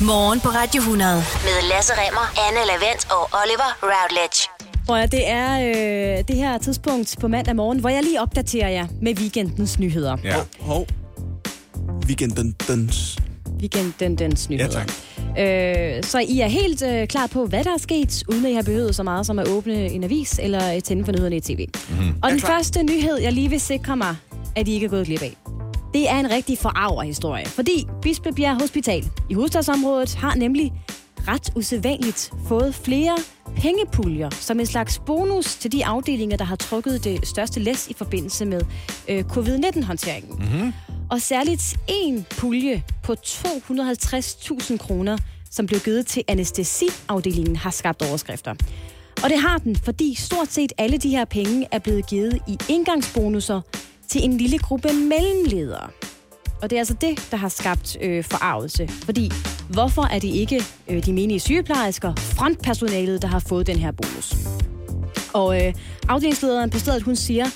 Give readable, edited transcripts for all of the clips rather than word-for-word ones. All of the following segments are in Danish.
Morgen på Radio 100 med Lasse Remmer, Anne Lavendt og Oliver Routledge. Det er det her tidspunkt på mandag morgen, hvor jeg lige opdaterer jer med weekendens nyheder. Ja. Weekendens nyheder. Ja, tak. Så I er helt klar på, hvad der er sket, uden at I har behøvet så meget som at åbne en avis eller tænde for nyhederne i tv. Mm-hmm. Og den første nyhed, jeg lige vil sikre mig, at I ikke er gået glip af, det er en rigtig forarverhistorie. Fordi Bispebjerg Hospital i hovedstadsområdet har nemlig ret usædvanligt fået flere pengepuljer som en slags bonus til de afdelinger, der har trukket det største læs i forbindelse med covid-19-håndteringen. Mm-hmm. Og særligt en pulje på 250.000 kroner, som blev givet til anæstesiafdelingen, har skabt overskrifter. Og det har den, fordi stort set alle de her penge er blevet givet i engangsbonusser til en lille gruppe mellemledere. Og det er altså det, der har skabt forarvelse. Fordi hvorfor er det ikke de menige sygeplejersker, frontpersonalet, der har fået den her bonus? Og afdelingslederen på stedet, hun siger,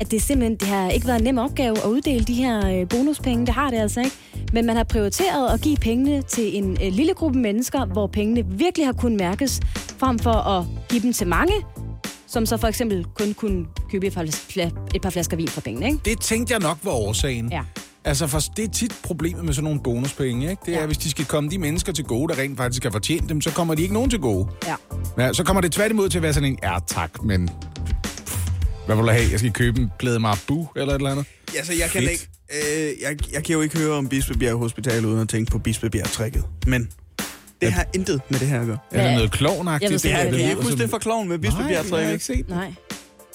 at det simpelthen det har ikke været en nem opgave at uddele de her bonuspenge. Det har det altså ikke. Men man har prioriteret at give pengene til en lille gruppe mennesker, hvor pengene virkelig har kunnet mærkes, frem for at give dem til mange, som så for eksempel kun kunne købe et par flasker vin for pengene. Ikke? Det tænkte jeg nok var årsagen. Ja. Altså, for det er tit problemet med sådan nogle bonuspenge, ikke? Det er, hvis de skal komme de mennesker til gode, der rent faktisk har fortjent dem, så kommer de ikke nogen til gode. Ja. Ja, så kommer det tværtimod til at være sådan en, ja tak, men hvad vil du have? Jeg skal købe en plade Marabu eller et eller andet? Ja, så jeg kan ikke, jeg kan jo ikke høre om Bispebjerg Hospital uden at tænke på Bispebjerg-trækket, men det har intet med det her at gøre. Ja. Er det noget klovnagtigt? Det er det. Jeg husker det for kloven med Bispebjerg-trækket. Nej, jeg har ikke set. Nej.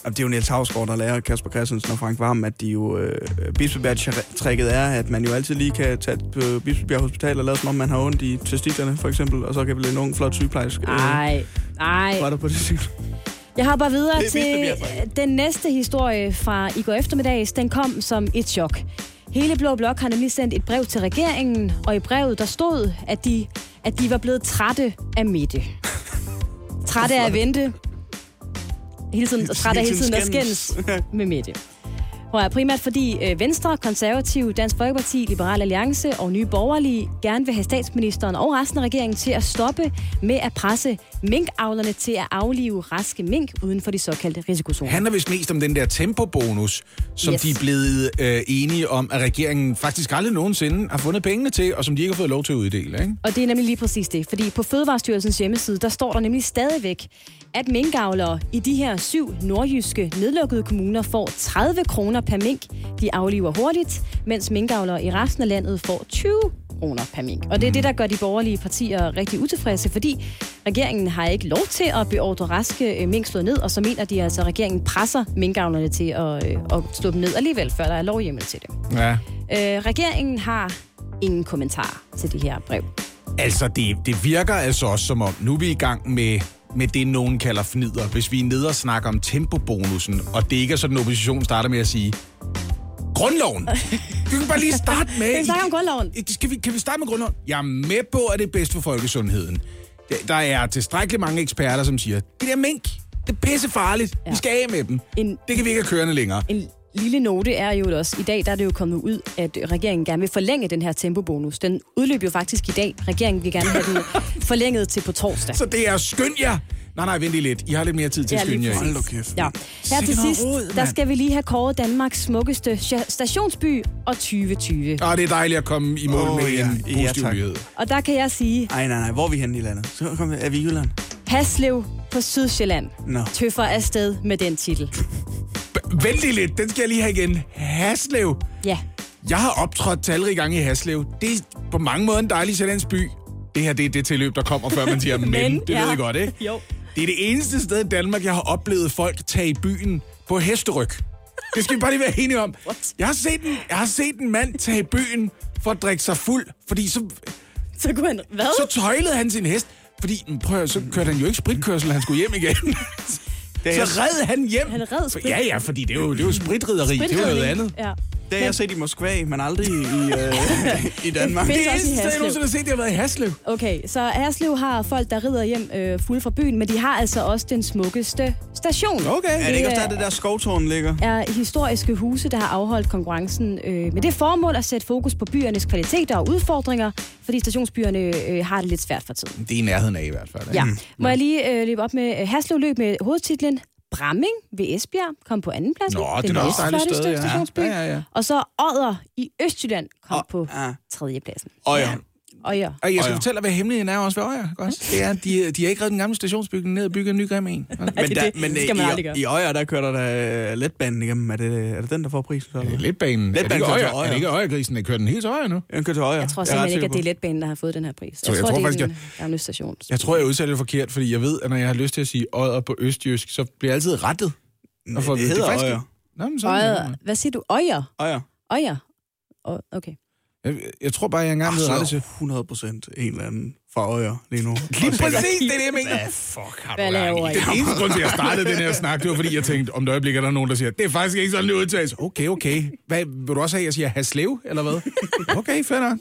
Det er jo Niels Hausgaard, der lærer Kasper Christensen og Frank Varm, at de jo Bispebjerg-trækket er, at man jo altid lige kan tage på Bispebjerg Hospital og lade som om, man har ondt i testiklerne, for eksempel, og så kan vi en ung, flot sygeplejerske flatter på det. Jeg hopper videre til den næste historie fra i går eftermiddags. Den kom som et chok. Hele Blå Blok har nemlig sendt et brev til regeringen, og i brevet der stod, at de var blevet trætte af Mette. Trætte af at vente. Hele tiden der skændes med Mette. Og primært fordi Venstre, Konservative, Dansk Folkeparti, Liberal Alliance og Nye Borgerlige gerne vil have statsministeren og resten af regeringen til at stoppe med at presse minkavlerne til at aflive raske mink uden for de såkaldte risikozoner. Det handler vist mest om den der tempobonus, som de er blevet enige om, at regeringen faktisk aldrig nogensinde har fundet pengene til, og som de ikke har fået lov til at uddele. Ikke? Og det er nemlig lige præcis det, fordi på Fødevarestyrelsens hjemmeside, der står der nemlig stadigvæk, at minkavlere i de her 7 nordjyske nedlukkede kommuner får 30 kroner per mink. De afliver hurtigt, mens minkavlere i resten af landet får 20 kroner per mink. Og det er det, der gør de borgerlige partier rigtig utilfredse, fordi regeringen har ikke lov til at beordre raske mink slået ned, og så mener de altså, at regeringen presser minkavlerne til at slå dem ned alligevel, før der er lovhjemmel til det. Ja. Regeringen har ingen kommentar til det her brev. Altså, det virker altså også som om, nu er vi i gang med det, nogen kalder fnider. Hvis vi er nede og snakker om tempobonusen, og det ikke er sådan, at oppositionen starter med at sige, grundloven! Vi kan bare lige starte med. Kan vi snakke om grundloven? Kan vi starte med grundloven? Jeg er med på, at det er bedst for folkesundheden. Der er tilstrækkeligt mange eksperter, som siger, det der mink, det er pissefarligt. Ja. Vi skal af med dem. Det kan vi ikke have kørende længere. En lille note er jo også, i dag der er det jo kommet ud, at regeringen gerne vil forlænge den her tempobonus. Den udløb jo faktisk i dag. Regeringen vil gerne have den forlænget til på torsdag. Så det er skynd jer! Nej, vent lidt. I har lidt mere tid til at skynde jer. Hold da kæft. Ja. Her til sidst, der skal vi lige have kåret Danmarks smukkeste stationsby og 2020. Åh, det er dejligt at komme i mål med en positiv nyhed. Og der kan jeg sige... Nej. Hvor er vi henne i landet? Så kom, er vi i Jylland? Haslev på Sydsjælland. Tøffer afsted med den titel. Vent lidt, den skal jeg lige have igen. Haslev? Ja. Jeg har optrådt talrige gange i Haslev. Det er på mange måder en dejlig sjællandsby. Det her, det er det tilløb, der kommer, før man siger, men det ved jeg godt, ikke? Jo. Det er det eneste sted i Danmark, jeg har oplevet folk tage i byen på hesteryg. Det skal vi bare lige være enige om. Jeg har set en mand tage i byen for at drikke sig fuld, fordi så kunne han, hvad? Så tøjlede han sin hest, fordi prøv, så kørte han jo ikke spritkørsel, han skulle hjem igen. Så red han hjem. Han red sprit. Ja, fordi det er jo spritridderi, det er jo noget andet. Ja. Det har jeg set i Moskva, men aldrig i Danmark. Det eneste sted, jeg nogensinde har set, det har været i Haslev. Okay, så Haslev har folk, der rider hjem fulde fra byen, men de har altså også den smukkeste station. Okay. Er det ikke også der, det der skovtårn ligger? Er historiske huse, der har afholdt konkurrencen med det formål at sætte fokus på byernes kvaliteter og udfordringer, fordi stationsbyerne har det lidt svært for tiden. Det er i nærheden af i hvert fald. Ikke? Ja. Må jeg lige løbe op med Haslev løb med hovedtitlen Bramming ved Esbjerg kom på anden plads. Nå, det er også dejligt sted, ja. Ja. Og så Odder i Østjylland kom på tredje pladsen. Øjer. Og jeg skal fortælle dig, hvad hemmeligheden er også ved Øjer. Det er, de har ikke reddet den gamle stationsbygning ned og bygget en ny grim en. Men i Øjer, der kører der letbanen igennem. Er det den, der får prisen? Letbanen. Er det ikke Øjergrisen, der kører den helt til Øjer nu? Den kører til Øjer. Jeg tror simpelthen ikke, at det er letbanen, der har fået den her pris. Jeg tror, jeg udsætter det forkert, fordi jeg ved, at når jeg har lyst til at sige Odder på østjysk, så bliver jeg altid rettet. Det hedder Øjer. Hvad siger du? Øjer. Okay. Jeg tror bare, jeg engang ved rettet til 100% en eller anden fra Øjer lige nu. Lige præcis, det er det, jeg mener. Hvad fuck har du gang i? Den eneste grund til, at jeg startede den her snak, det var fordi, jeg tænkte, om et øjeblik er der nogen, der siger, det er faktisk ikke sådan en udtalelse. Okay. Hvad, vil du også have, jeg siger Haslev, eller hvad? Okay, fænder.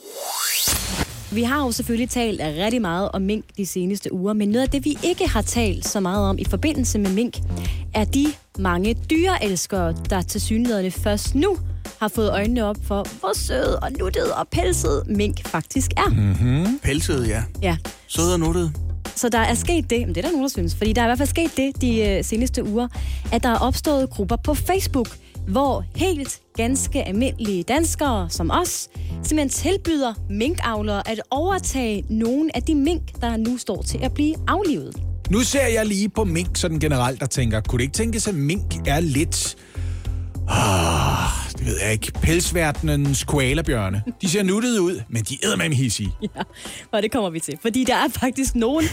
Vi har jo selvfølgelig talt rigtig meget om mink de seneste uger, men noget af det, vi ikke har talt så meget om i forbindelse med mink, er de mange dyreelskere, der tilsyneladende først nu har fået øjnene op for, hvor søde og nuttede og pelsede mink faktisk er. Mm-hmm. Pelsede, ja. Søde og nuttede. Så der er sket det, men det er der nogen, der synes, fordi der er i hvert fald sket det de seneste uger, at der er opstået grupper på Facebook, hvor helt ganske almindelige danskere som os simpelthen tilbyder minkavlere at overtage nogle af de mink, der nu står til at blive aflivet. Nu ser jeg lige på mink sådan generelt, der tænker, kunne det ikke tænkes, at mink er lidt... det ved jeg ikke. Pelsverdenens koalabjørne. De ser nuttede ud, men de æder med mig hissige. Ja, og det kommer vi til. Fordi der er faktisk nogle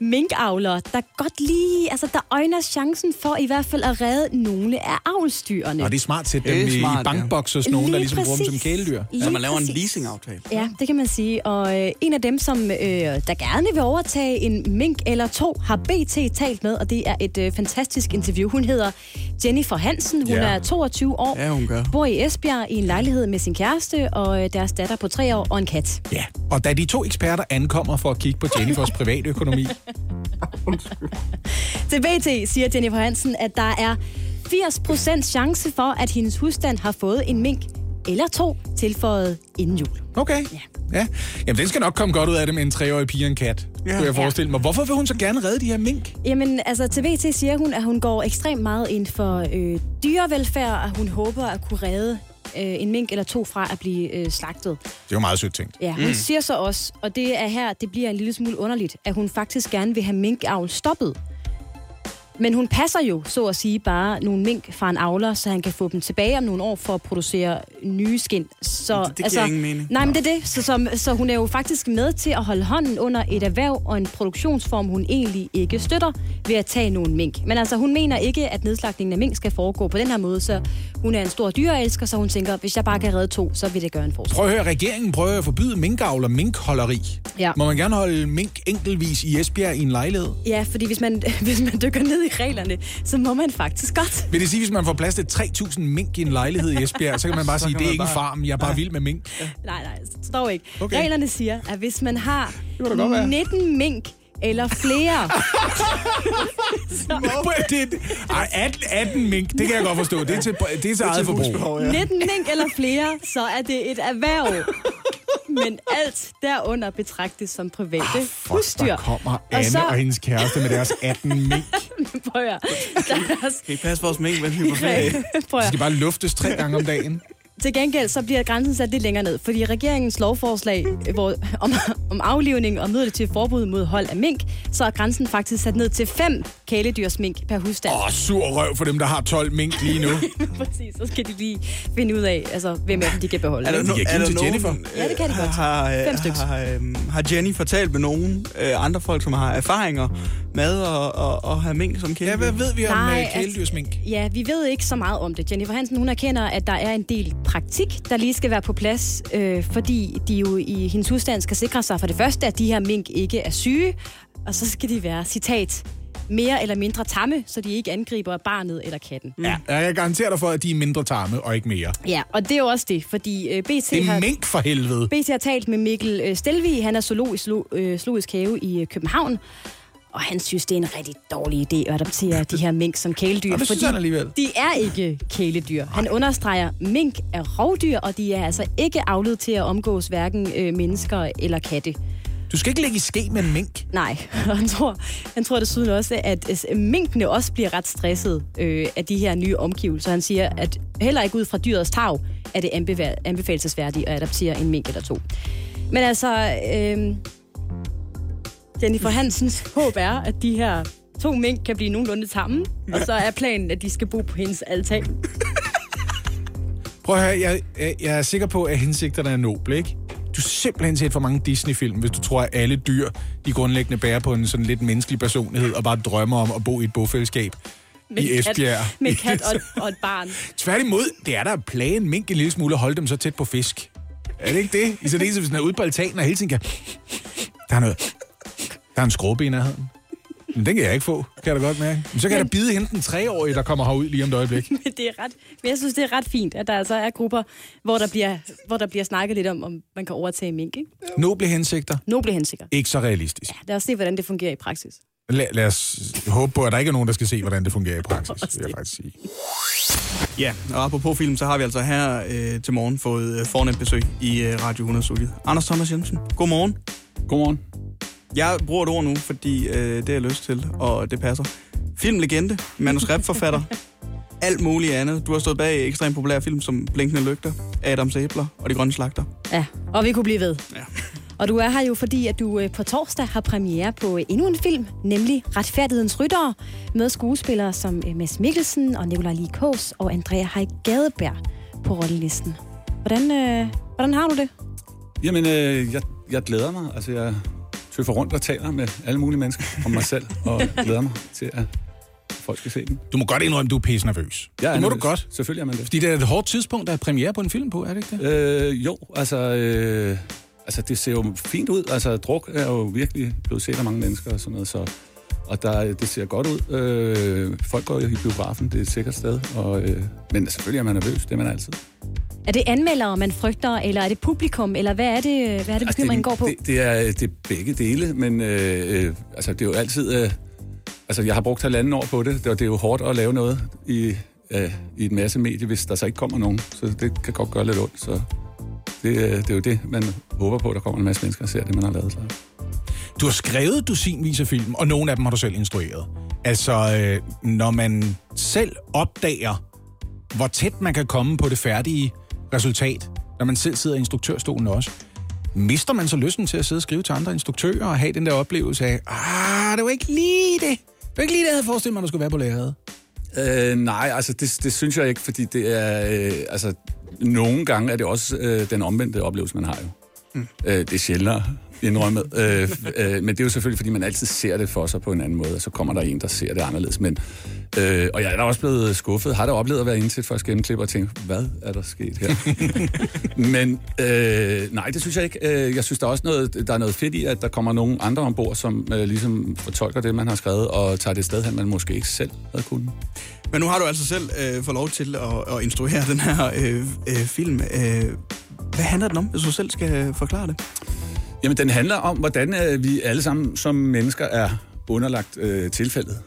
minkavlere, der godt lige... Altså, der øjner chancen for i hvert fald at redde nogle af avlsdyrene. Og det er smart set dem i bankbokser, sådan nogen, der ligesom bruger dem som kæledyr. Så man laver en leasingaftale. Ja, det kan man sige. Og en af dem, som der gerne vil overtage en mink eller to, har BT talt med, og det er et fantastisk interview. Hun hedder Jennifer Hansen. Hun er 22 år. Ja, hun gør. Bor i Esbjerg i en lejlighed med sin kæreste og deres datter på 3 år og en kat. Ja, og da de 2 eksperter ankommer for at kigge på Jennifers privatøkonomi... Til BT siger Jennifer Hansen, at der er 80% chance for, at hendes husstand har fået en mink eller 2 tilføjet inden jul. Okay. Ja. Jamen, den skal nok komme godt ud af det med en 3-årig pige og en kat, kunne jeg forestille mig. Hvorfor vil hun så gerne redde de her mink? Jamen, altså, til VT siger hun, at hun går ekstremt meget ind for dyrevelfærd, og hun håber at kunne redde en mink eller 2 fra at blive slagtet. Det er jo meget sødt tænkt. Ja, hun siger så også, og det er her, det bliver en lille smule underligt, at hun faktisk gerne vil have minkavl stoppet. Men hun passer jo, så at sige, bare nogle mink fra en avler, så han kan få dem tilbage om nogle år for at producere nye skind. Så, det giver ingen mening. Nej, men det er det. Så hun er jo faktisk med til at holde hånden under et erhverv og en produktionsform, hun egentlig ikke støtter, ved at tage nogle mink. Men altså, hun mener ikke, at nedslagningen af mink skal foregå på den her måde, så hun er en stor dyreelsker, så hun tænker, hvis jeg bare kan redde 2, så vil det gøre en forskel. Prøv at høre, regeringen prøver at forbyde minkavl og minkholderi. Ja. Må man gerne holde mink enkeltvis i Esbjerg i en lejlighed? Ja, fordi hvis man dykker ned i reglerne, så må man faktisk godt. Vil det sige, hvis man får plads til 3.000 mink i en lejlighed i Esbjerg, så kan man bare sige, det er ikke en farm, jeg er bare vild med mink? Ja. Nej, det står ikke. Okay. Reglerne siger, at hvis man har 19 mink eller flere... Ej, 18 mink, det kan jeg godt forstå. Det er til eget forbrug. 19 mink eller flere, så er det et erhverv. Men alt derunder betragtes som private husdyr. Der kommer Anne og hendes kæreste med deres 18 mink. Prøv at kan I passe vores mink, men vi på ferie? De skal bare luftes 3 gange om dagen. Til gengæld så bliver grænsen sat lidt længere ned, fordi regeringens lovforslag om aflivning og midlertidigt forbud mod hold af mink, så er grænsen faktisk sat ned til 5 kæledyrsmink per husstand. Sur røv for dem, der har 12 mink lige nu. Præcis, så skal de lige finde ud af, altså, hvem af dem de kan beholde. Er der til Jennifer? Ja, det kan de godt. Har Jennifer talt med nogen andre folk, som har erfaringer med at have mink som kæledyr? Ja, hvad ved vi om kæledyrsmink? Ja, vi ved ikke så meget om det. Jennifer Hansen, hun erkender, at der er en del praktik, der lige skal være på plads, fordi de jo i hendes husstand skal sikre sig for det første, at de her mink ikke er syge, og så skal de være, citat, mere eller mindre tamme, så de ikke angriber barnet eller katten. Mm. Ja, jeg garanterer dig for, at de er mindre tamme og ikke mere. Ja, og det er jo også det, fordi BT det har... mink for helvede! BT har talt med Mikkel Stelvig, han er zoolog i Zoologisk Have i København, og han synes, det er en rigtig dårlig idé at adoptere de her mink som kæledyr, ja, fordi de er ikke kæledyr. Han understreger, at mink er rovdyr, og de er altså ikke avlet til at omgås hverken mennesker eller katte. Du skal ikke ligge i ske med en mink. Nej, og han tror desuden også, at minkene også bliver ret stresset af de her nye omgivelser. Han siger, at heller ikke ud fra dyrets tarv er det anbefalelsesværdigt at adoptere en mink eller to. Men altså... Jennifer Hansens håb er, at de her to mink kan blive nogenlunde tamme, og så er planen, at de skal bo på hendes altan. Prøv at høre, jeg er sikker på, at hensigterne er noble, ikke? Du har simpelthen set for mange Disney-film, hvis du tror, at alle dyr, de grundlæggende bærer på en sådan lidt menneskelig personlighed, og bare drømmer om at bo i et bofællesskab i Esbjerg. Med kat og et barn. Tværtimod, det er der at plage en mink en lille smule og holde dem så tæt på fisk. Er det ikke det? I særdeleshed, hvis den er ude på altanen og hele tiden kan... Der er noget... Der er en skråbe i nærheden. Men den kan jeg ikke få, kan jeg da godt mærke. Men så kan jeg da bide hende den 3-årige, der kommer herud lige om et øjeblik. Men jeg synes, det er ret fint, at der altså er grupper, hvor der bliver snakket lidt om man kan overtage mink, ikke? Noble hensigter. Ikke så realistisk. Ja, lad os se, hvordan det fungerer i praksis. Lad os håbe på, at der ikke er nogen, der skal se, hvordan det fungerer i praksis, vil jeg faktisk sige. Ja, og apropos film, så har vi altså her til morgen fået fornemt besøg i Radio 100-studiet. Anders Thomas Jensen, godmorgen. Godmorgen. Jeg bruger et ord nu, fordi det har jeg lyst til, og det passer. Filmlegende, manuskriptforfatter, alt muligt andet. Du har stået bag ekstremt populære film som Blinkende Lygter, Adams Æbler og De Grønne Slagter. Ja, og vi kunne blive ved. Ja. Og du er her jo, fordi at du på torsdag har premiere på endnu en film, nemlig Retfærdighedens Ryttere, med skuespillere som Mads Mikkelsen og Nikolaj Lie Kaas og Andrea Heick Gadeberg på rollelisten. Hvordan har du det? Jamen, jeg glæder mig. Altså, jeg... tøffer rundt og taler med alle mulige mennesker om mig selv, og glæder mig til, at folk skal se den. Du må godt indrømme, at du er pisse nervøs. Ja, det må du godt. Selvfølgelig er man det. Fordi det er et hårdt tidspunkt, der er premiere på en film på, er det ikke det? Jo, altså det ser jo fint ud. Altså druk er jo virkelig blevet set af mange mennesker og sådan noget, så... Og det ser godt ud. Folk går jo i biografen, det er et sikkert sted. Men selvfølgelig er man nervøs, det er man altid. Er det anmeldere, man frygter, eller er det publikum, eller hvad er det bekymringen går på? Det er begge dele, men altså, det er jo altid... altså, jeg har brugt 1,5 år på det, og det er jo hårdt at lave noget i et masse medie, hvis der så ikke kommer nogen. Så det kan godt gøre lidt ondt, så det er jo det, man håber på, der kommer en masse mennesker og ser det, man har lavet. Du har skrevet dusinvis af film, og nogle af dem har du selv instrueret. Altså, når man selv opdager, hvor tæt man kan komme på det færdige resultat, når man selv sidder i instruktørstolen også, mister man så lysten til at sidde og skrive til andre instruktører og have den der oplevelse af, det var ikke lige det. Det var ikke lige det, jeg havde forestillet mig, der skulle være på lærredet. Nej, altså det synes jeg ikke, fordi det er... altså, nogle gange er det også den omvendte oplevelse, man har jo. Mm. Det er sjældnere indrømmet. Men det er jo selvfølgelig, fordi man altid ser det for sig på en anden måde, og så kommer der en, der ser det anderledes. Men, og jeg er da også blevet skuffet. Har da oplevet at være inde til et første gennemklip og tænke, hvad er der sket her? Men nej, det synes jeg ikke. Jeg synes, der er noget fedt i, at der kommer nogen andre ombord, som ligesom fortolker det, man har skrevet, og tager det sted hen, man måske ikke selv havde kunnet. Men nu har du altså selv fået lov til at instruere den her film. Hvad handler den om, hvis du selv skal forklare det? Jamen, den handler om, hvordan vi alle sammen som mennesker er underlagt tilfældet.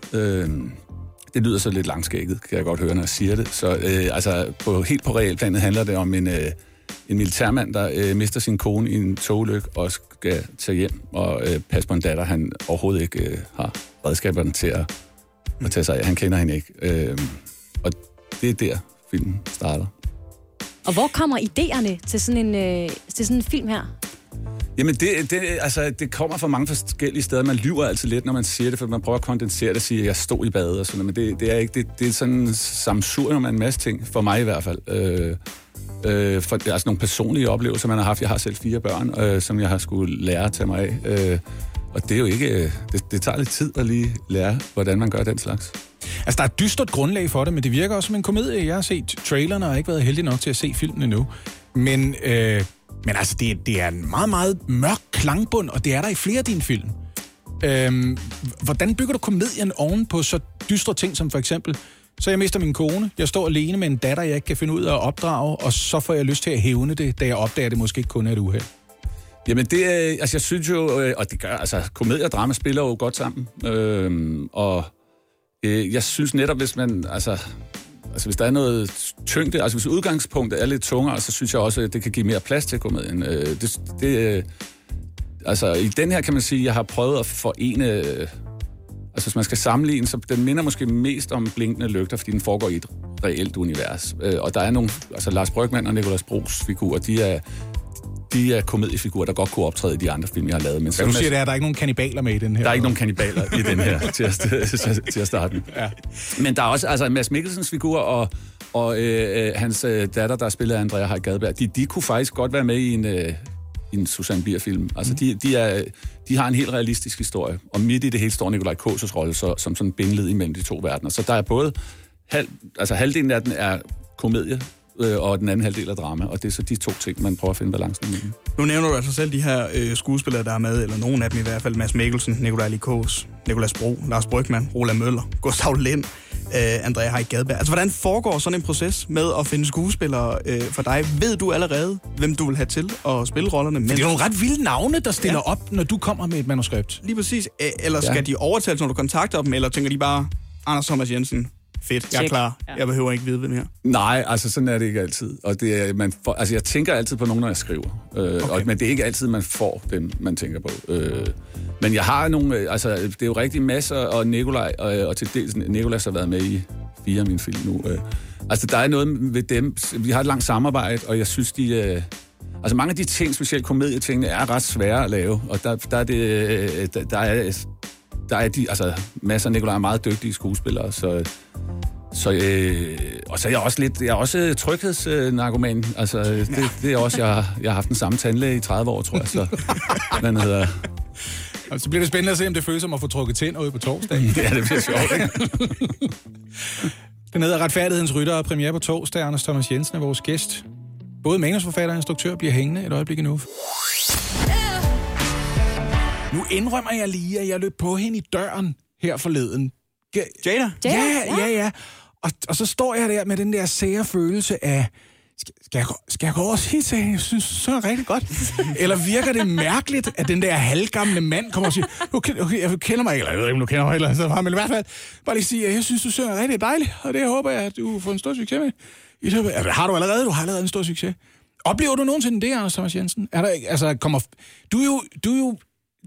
Det lyder så lidt langskægget, kan jeg godt høre, når jeg siger det. Så altså, helt på realplanet handler det om en militærmand, der mister sin kone i en togulykke og skal tage hjem og passe på en datter, han overhovedet ikke har redskaberne til at tage sig af. Han kender hende ikke. Og det er der, filmen starter. Og hvor kommer idéerne til sådan en film her? Jamen, det kommer fra mange forskellige steder. Man lyver altid lidt, når man siger det, for man prøver at kondensere det og sige, at jeg stod i badet og sådan noget. Men det er ikke det er sådan en samsurium af en masse ting, for mig i hvert fald. For altså nogle personlige oplevelser, man har haft. Jeg har selv 4 børn, som jeg har skulle lære at tage mig af. Og det er jo ikke... Det tager lidt tid at lige lære, hvordan man gør den slags. Altså, der er et dystert grundlag for det, men det virker også som en komedie. Jeg har set trailerne og har ikke været heldig nok til at se filmen endnu. Men... Men altså, det er en meget, meget mørk klangbund, og det er der i flere af dine film. Hvordan bygger du komedien oven på så dystre ting som for eksempel, så jeg mister min kone, jeg står alene med en datter, jeg ikke kan finde ud af at opdrage, og så får jeg lyst til at hævne det, da jeg opdager, det måske ikke kun er et uheld? Jamen det, altså jeg synes jo, og det gør, altså komedie og drama spiller jo godt sammen, jeg synes netop, hvis man, altså hvis der er noget tyngde, altså hvis udgangspunktet er lidt tungere, så synes jeg også, at det kan give mere plads til komedien. Altså i den her kan man sige, at jeg har prøvet at forene, altså hvis man skal sammenligne, så den minder måske mest om Blinkende Lygter, fordi den foregår i et reelt univers. Og der er nogle, altså Lars Brygmann og Nikolaj Brugs figurer, de er komediefigurer, der godt kunne optræde i de andre film, jeg har lavet. Men så du siger, der er ikke nogen kannibaler med i den her? Der er ikke nogen kannibaler i den her, til at starte med. Ja. Men der er også altså Mads Mikkelsens figur og hans datter, der spiller Andrea Heick Gadeberg, de kunne faktisk godt være med i en Susanne Bier-film. Altså, de har en helt realistisk historie. Og midt i det hele står Nikolaj Kaas' rolle som sådan bindeled imellem de to verdener. Så der er både... halvdelen af den er komedie, og den anden halvdel er drama. Og det er så de to ting, man prøver at finde balancen imellem. Nu nævner du altså selv de her skuespillere, der er med, eller nogen af dem i hvert fald. Mads Mikkelsen, Nikolaj Lie Kaas, Nicolas Bro, Lars Brygmann, Roland Møller, Gustav Lind, Andrea Heick Gadeberg. Altså, hvordan foregår sådan en proces med at finde skuespillere for dig? Ved du allerede, hvem du vil have til at spille rollerne med? Det er nogle ret vilde navne, der stiller op, når du kommer med et manuskript. Lige præcis. Eller skal de overtales, når du kontakter dem, eller tænker de bare, Anders Thomas Jensen, fedt, jeg er klar. Ja. Jeg behøver ikke vide, hvem her. Nej, altså sådan er det ikke altid. Og det er, jeg tænker altid på nogen, når jeg skriver. Okay. Men det er ikke altid, man får dem, man tænker på. Men jeg har nogle... altså, det er jo rigtig masser, og Nikolaj, og til dels Nikolaj har været med i 4 af mine film nu. Altså, der er noget ved dem. Vi har et langt samarbejde, og jeg synes, de... altså, mange af de ting, specielt komedietingene, er ret svære at lave. Og der er det... Der er de... altså, masser af Nikolaj er meget dygtige skuespillere, og så er jeg også lidt... Jeg er også tryghedsnarkoman. Altså, det er også... Jeg har haft den samme tandlæge i 30 år, tror jeg. Så, den hedder... Så bliver det spændende at se, om det føles som at få trukket tænder ud på torsdag. Ja, det bliver sjovt, ikke? Den hedder Retfærdighedens Ryttere, premiere på torsdag. Anders Thomas Jensen er vores gæst. Både manusforfatter og instruktør bliver hængende et øjeblik endnu. Nu indrømmer jeg lige, at jeg løb på hende i døren her forleden. Jada? Ja. Og så står jeg der med den der sære følelse af, skal jeg gå over og sige til hende, jeg synes, så er det rigtig godt. Eller virker det mærkeligt, at den der halvgamle mand kommer og siger, okay, jeg kender mig ikke, eller jeg ved ikke, om du kender mig, eller så har man i hvert fald bare lige sige, at jeg synes, du synger rigtig dejligt, og det håber jeg, at du får en stor succes med. Du har allerede en stor succes. Oplever du nogensinde det, Anders Thomas Jensen? Er der ikke, altså, du er jo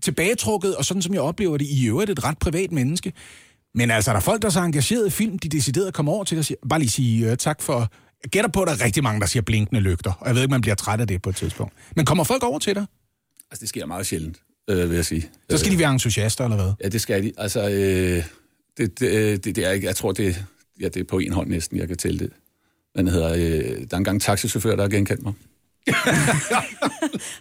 tilbagetrukket, og sådan som jeg oplever det, i øvrigt et ret privat menneske. Men altså, der er folk, der er så engageret i film, de deciderede at komme over til at bare lige sige tak for... Jeg gætter på, at der er rigtig mange, der siger Blinkende Lygter, og jeg ved ikke, man bliver træt af det på et tidspunkt. Men kommer folk over til dig? Altså, det sker meget sjældent, vil jeg sige. Så skal de være entusiaster, eller hvad? Ja, det skal de. Altså, det er ikke... Jeg tror, det er på en hånd næsten, jeg kan tælle det. Der er engang taxichauffør, der har genkendt mig.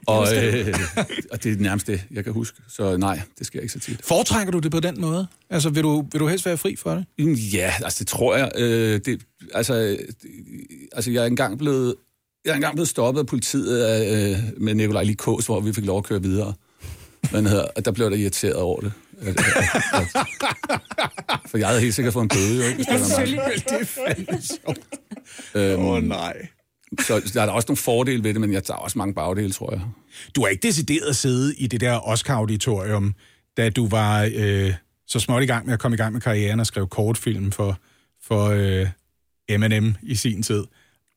og det er nærmest det, jeg kan huske. Så nej, det sker ikke så tit. Foretrækker du det på den måde? Altså, vil du helst være fri for det? Ja, altså det tror jeg. Jeg er engang blevet stoppet af politiet med Nikolaj Lie Kaas, hvor vi fik lov at køre videre. Og der blev der irriteret over det. For jeg havde helt sikkert fået en bøde, jo, ikke? Ja, det er fandme sjovt. Nej. Så der er også nogle fordele ved det, men jeg tager også mange bagdele, tror jeg. Du har ikke decideret at sidde i det der Oscar-auditorium, da du var så småt i gang med at komme i gang med karrieren og skrive kortfilm for M&M i sin tid,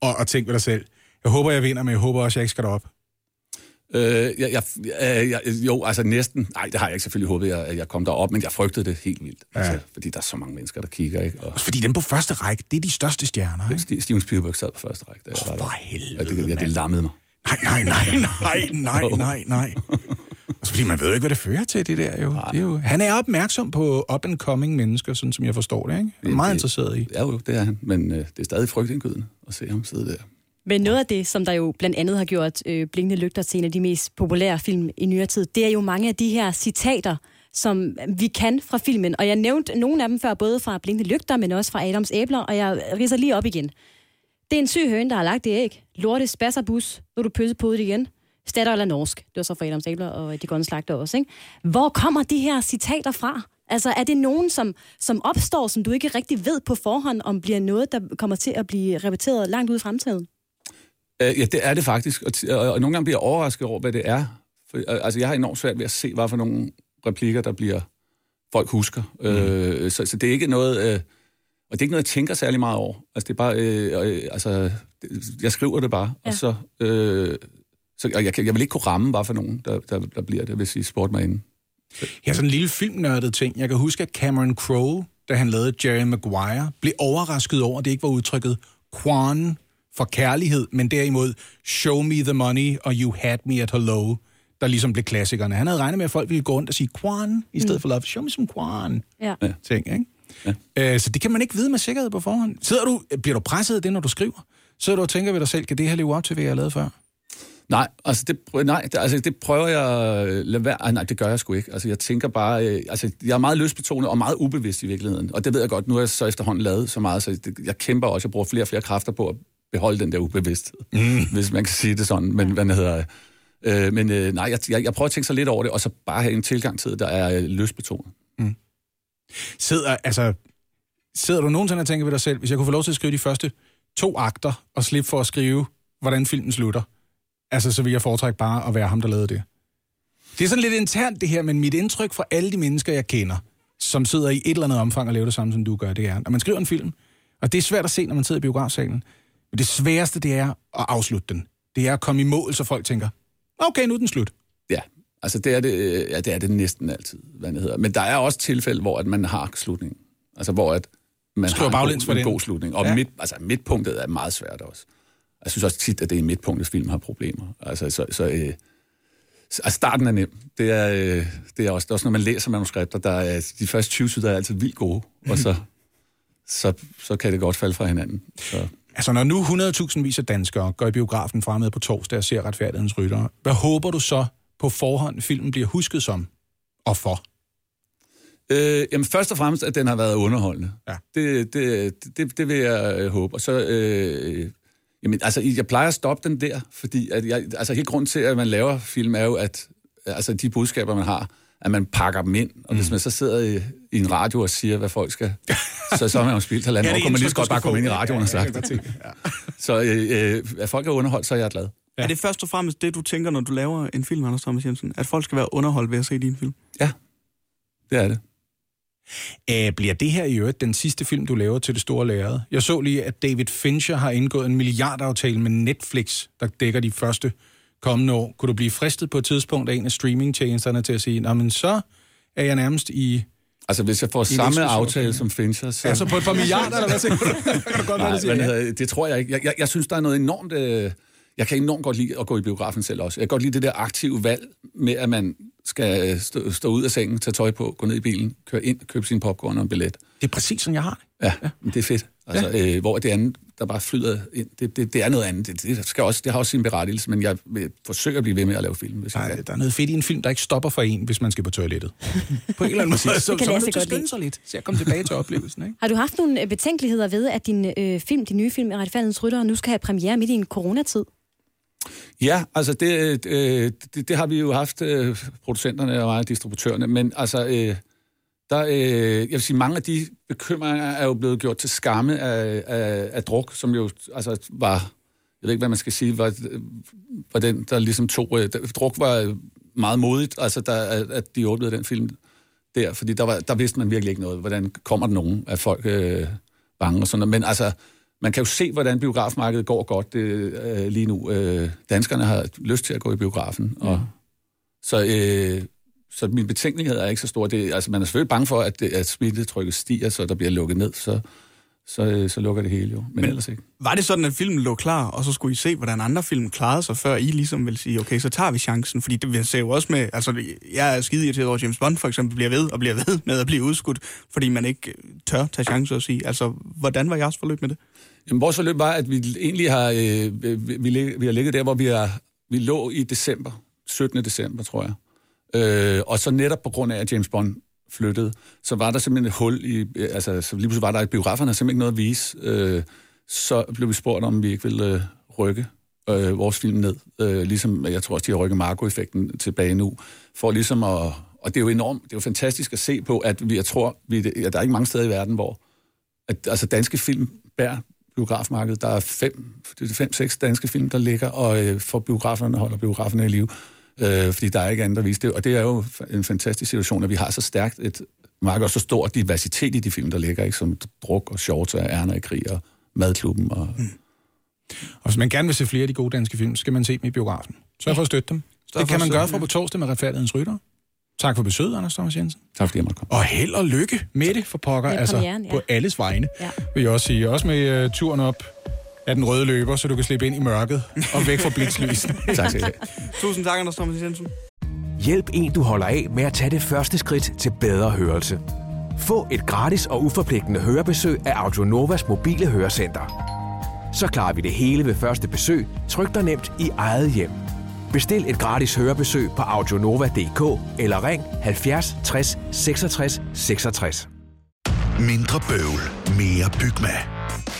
og tænk ved dig selv, jeg håber, jeg vinder, men jeg håber også, jeg ikke skal derop. Næsten. Nej, det har jeg ikke selvfølgelig håbet, at jeg kom derop, men jeg frygtede det helt vildt. Ja. Altså, fordi der er så mange mennesker, der kigger, ikke? Og fordi dem på første række, det er de største stjerner, ikke? Steven Spielberg sad på første række. For helvede, mand. Det lammede mig. Nej. Altså, fordi man ved jo ikke, hvad det fører til, det der jo. Det er jo. Han er opmærksom på up-and-coming mennesker, sådan som jeg forstår det, ikke? Han er meget interesseret i. Ja, jo, det er han, men det er stadig frygtindgydende at se ham sidde der. Men noget af det, som der jo blandt andet har gjort Blinkende Lygter til en af de mest populære film i nyere tid, det er jo mange af de her citater, som vi kan fra filmen. Og jeg nævnte nogle af dem før, både fra Blinkende Lygter, men også fra Adams Æbler, og jeg ridser lige op igen. Det er en syg høne, der har lagt det æg. Lorte spasserbus, når du pøser på det igen. Statter eller norsk. Det var så fra Adams Æbler og De Grønne Slagter også, ikke? Hvor kommer de her citater fra? Altså, er det nogen, som opstår, som du ikke rigtig ved på forhånd, om bliver noget, der kommer til at blive repeteret langt ud i fremtiden? Ja, det er det faktisk. Og nogle gange bliver jeg overrasket over, hvad det er. For, altså, jeg har enormt svært ved at se, hvad for nogle replikker, der bliver folk husker. Mm. Så det er ikke noget... og det er ikke noget, jeg tænker særlig meget over. Altså, det er bare... jeg skriver det bare, ja. Og så... jeg vil ikke kunne ramme bare for nogen, der bliver det, hvis I spurgte mig inden. Ja, sådan en lille filmnørdet ting. Jeg kan huske, at Cameron Crowe, da han lavede Jerry Maguire, blev overrasket over, at det ikke var udtrykket Quan for kærlighed, men derimod Show me the money, og You had me at hello, der ligesom blev klassikerne. Han havde regnet med, at folk ville gå rundt og sige Quan, i stedet for love. Show me some Quan. Ja. Ting, ikke? Ja. Så det kan man ikke vide med sikkerhed på forhånd. Bliver du presset af det, når du skriver? Sidder du og tænker ved dig selv, kan det her leve op til, hvad jeg lavede før? Nej, det prøver jeg... Nej, det gør jeg sgu ikke. Altså, jeg tænker bare... jeg er meget lystbetonet og meget ubevidst i virkeligheden. Og det ved jeg godt. Nu er jeg så efterhånden lavet så meget, så jeg kæmper også. Jeg bruger flere og flere kræfter på at beholde den der ubevidsthed. Hvis man kan sige det sådan. Men, hvad hedder, jeg prøver at tænke så lidt over det, og så bare have en tilgang til det, der er lystbetonet. Mm. Sidder du nogensinde og tænker ved dig selv, hvis jeg kunne få lov til at skrive de første 2 akter, og slippe for at skrive, hvordan filmen slutter, altså, så vil jeg foretrække bare at være ham, der lavede det. Det er sådan lidt internt, det her, men mit indtryk fra alle de mennesker, jeg kender, som sidder i et eller andet omfang og laver det samme, som du gør, det er, når man skriver en film, og det er svært at se, når man sidder i biografsalen, men det sværeste, det er at afslutte den. Det er at komme i mål, så folk tænker, okay, nu er den slut. Ja, altså det er det næsten altid, hvad det hedder. Men der er også tilfælde, hvor at man har slutningen. Altså, hvor at man har en god slutning. Og ja. Midtpunktet er meget svært også. Jeg synes også tit, at det er i midtpunkt, hvis film har problemer. Altså, starten er nem. Det er også, når man læser manuskripter, der er de første 20 sider er altid vildt gode, og så kan det godt falde fra hinanden. Så. Altså, når nu 100.000 vis af danskere går i biografen fremad på torsdag og ser Retfærdighedens Ryttere, hvad håber du så på forhånd, filmen bliver husket som og for? Jamen, først og fremmest, at den har været underholdende. Ja. Det vil jeg håbe. Og så... Jamen, altså, jeg plejer at stoppe den der, fordi at helt grund til, at man laver film, er jo, at altså, de budskaber, man har, at man pakker dem ind. Og hvis man så sidder i en radio og siger, hvad folk skal, så er man jo spildt halvandet. Kunne man lige så godt bare komme ind i radioen og sagt det. Så at folk er underholdt, så er jeg glad. Ja. Er det først og fremmest det, du tænker, når du laver en film, Anders Thomas Jensen? At folk skal være underholdt ved at se din film? Ja, det er det. Bliver det her i øvrigt den sidste film, du laver til det store lærred? Jeg så lige, at David Fincher har indgået en milliardaftale med Netflix, der dækker de første kommende år. Kunne du blive fristet på et tidspunkt af en af streamingtjenesterne til at sige, nå, men så er jeg nærmest i... Altså, hvis jeg får samme aftale som Fincher, så... Altså, på et par milliarder, eller hvad siger du? Nej, det tror jeg ikke. Jeg synes, der er noget enormt... Jeg kan enormt godt lide at gå i biografen selv også. Jeg kan godt lide det der aktive valg med, at man skal stå ud af sengen, tage tøj på, gå ned i bilen, køre ind, købe sin popcorn og en billet. Det er præcis, som jeg har det. Ja, det er fedt. Altså, ja. Hvor det andet, der bare flyder ind, det er noget andet. Det har også sin berettigelse, men jeg forsøger at blive ved med at lave film. Der er noget fedt i en film, der ikke stopper for en, hvis man skal på toilettet. På en eller anden måde. Så kan det skynde sig lidt, så jeg kommer tilbage til oplevelsen. Ikke? Har du haft nogle betænkeligheder ved, at din nye film, Retfærdighedens Ryttere, nu skal have premiere midt i en coronatid? Ja, altså det har vi jo haft, producenterne og distributørerne, men altså, jeg vil sige, mange af de bekymringer er jo blevet gjort til skamme af druk, som jo altså var, jeg ved ikke, hvad man skal sige, var den, der ligesom tog, druk var meget modigt, altså at de åbnede den film der, fordi der vidste man virkelig ikke noget, hvordan kommer der nogen af folk bange og sådan noget, men altså, man kan jo se, hvordan biografmarkedet går godt lige nu. Danskerne har lyst til at gå i biografen. Og så min betænkelighed er ikke så stor. Altså, man er selvfølgelig bange for, at smittetrykket stiger, så der bliver lukket ned. Så lukker det hele jo. Men ellers ikke. Var det sådan, at filmen lå klar, og så skulle I se, hvordan andre film klarede sig, før I ligesom ville sige, okay, så tager vi chancen? Fordi det vil jeg jo også med... Altså, jeg er skide irriteret over, James Bond for eksempel bliver ved med at blive udskudt, fordi man ikke tør tage chancer og sige. Altså, hvordan var jeres forløb med det? Jamen, vores forløb var, at vi egentlig har, vi har ligget der, hvor vi lå i december, 17. december, tror jeg. Og så netop på grund af, at James Bond flyttede, så var der simpelthen et hul i... Altså, så lige pludselig var der i biograferne simpelthen ikke noget at vise. Så blev vi spurgt, om vi ikke ville rykke. vores film ned. Ligesom, jeg tror også, de har rykket Marco-effekten tilbage nu, for ligesom at... Og det er jo enormt, det er jo fantastisk at se på, at vi, jeg tror, der er ikke mange steder i verden, hvor altså danske film bærer biografmarkedet. Der er 5-6 danske film, der ligger og for biograferne holder biograferne i live, fordi der er ikke andet at vise det. Og det er jo en fantastisk situation, at vi har så stærkt et marked og så stor diversitet i de film, der ligger, ikke? Som Druk og Shorts og Erna i krig og Madklubben. Og... Mm. Og hvis man gerne vil se flere af de gode danske film, så skal man se dem i biografen. Så for at støtte dem. Det kan man gøre fra på torsdag med Retfærdighedens Ryttere. Tak for besøget, Anders Thomas Jensen. Tak fordi jeg måtte komme. Og held og lykke med det for pokker, altså på alles vegne, vil jeg også sige. Også med turen op af den røde løber, så du kan slippe ind i mørket og væk fra blitslysene. Tak til dig. Tusind tak, Anders Thomas Jensen. Hjælp en, du holder af med at tage det første skridt til bedre hørelse. Få et gratis og uforpligtende hørebesøg af Audionovas mobile hørecenter. Så klarer vi det hele ved første besøg, tryk dig nemt i eget hjem. Bestil et gratis hørebesøg på audionova.dk eller ring 70 60 66 66. Mindre bøvl, mere Bygma.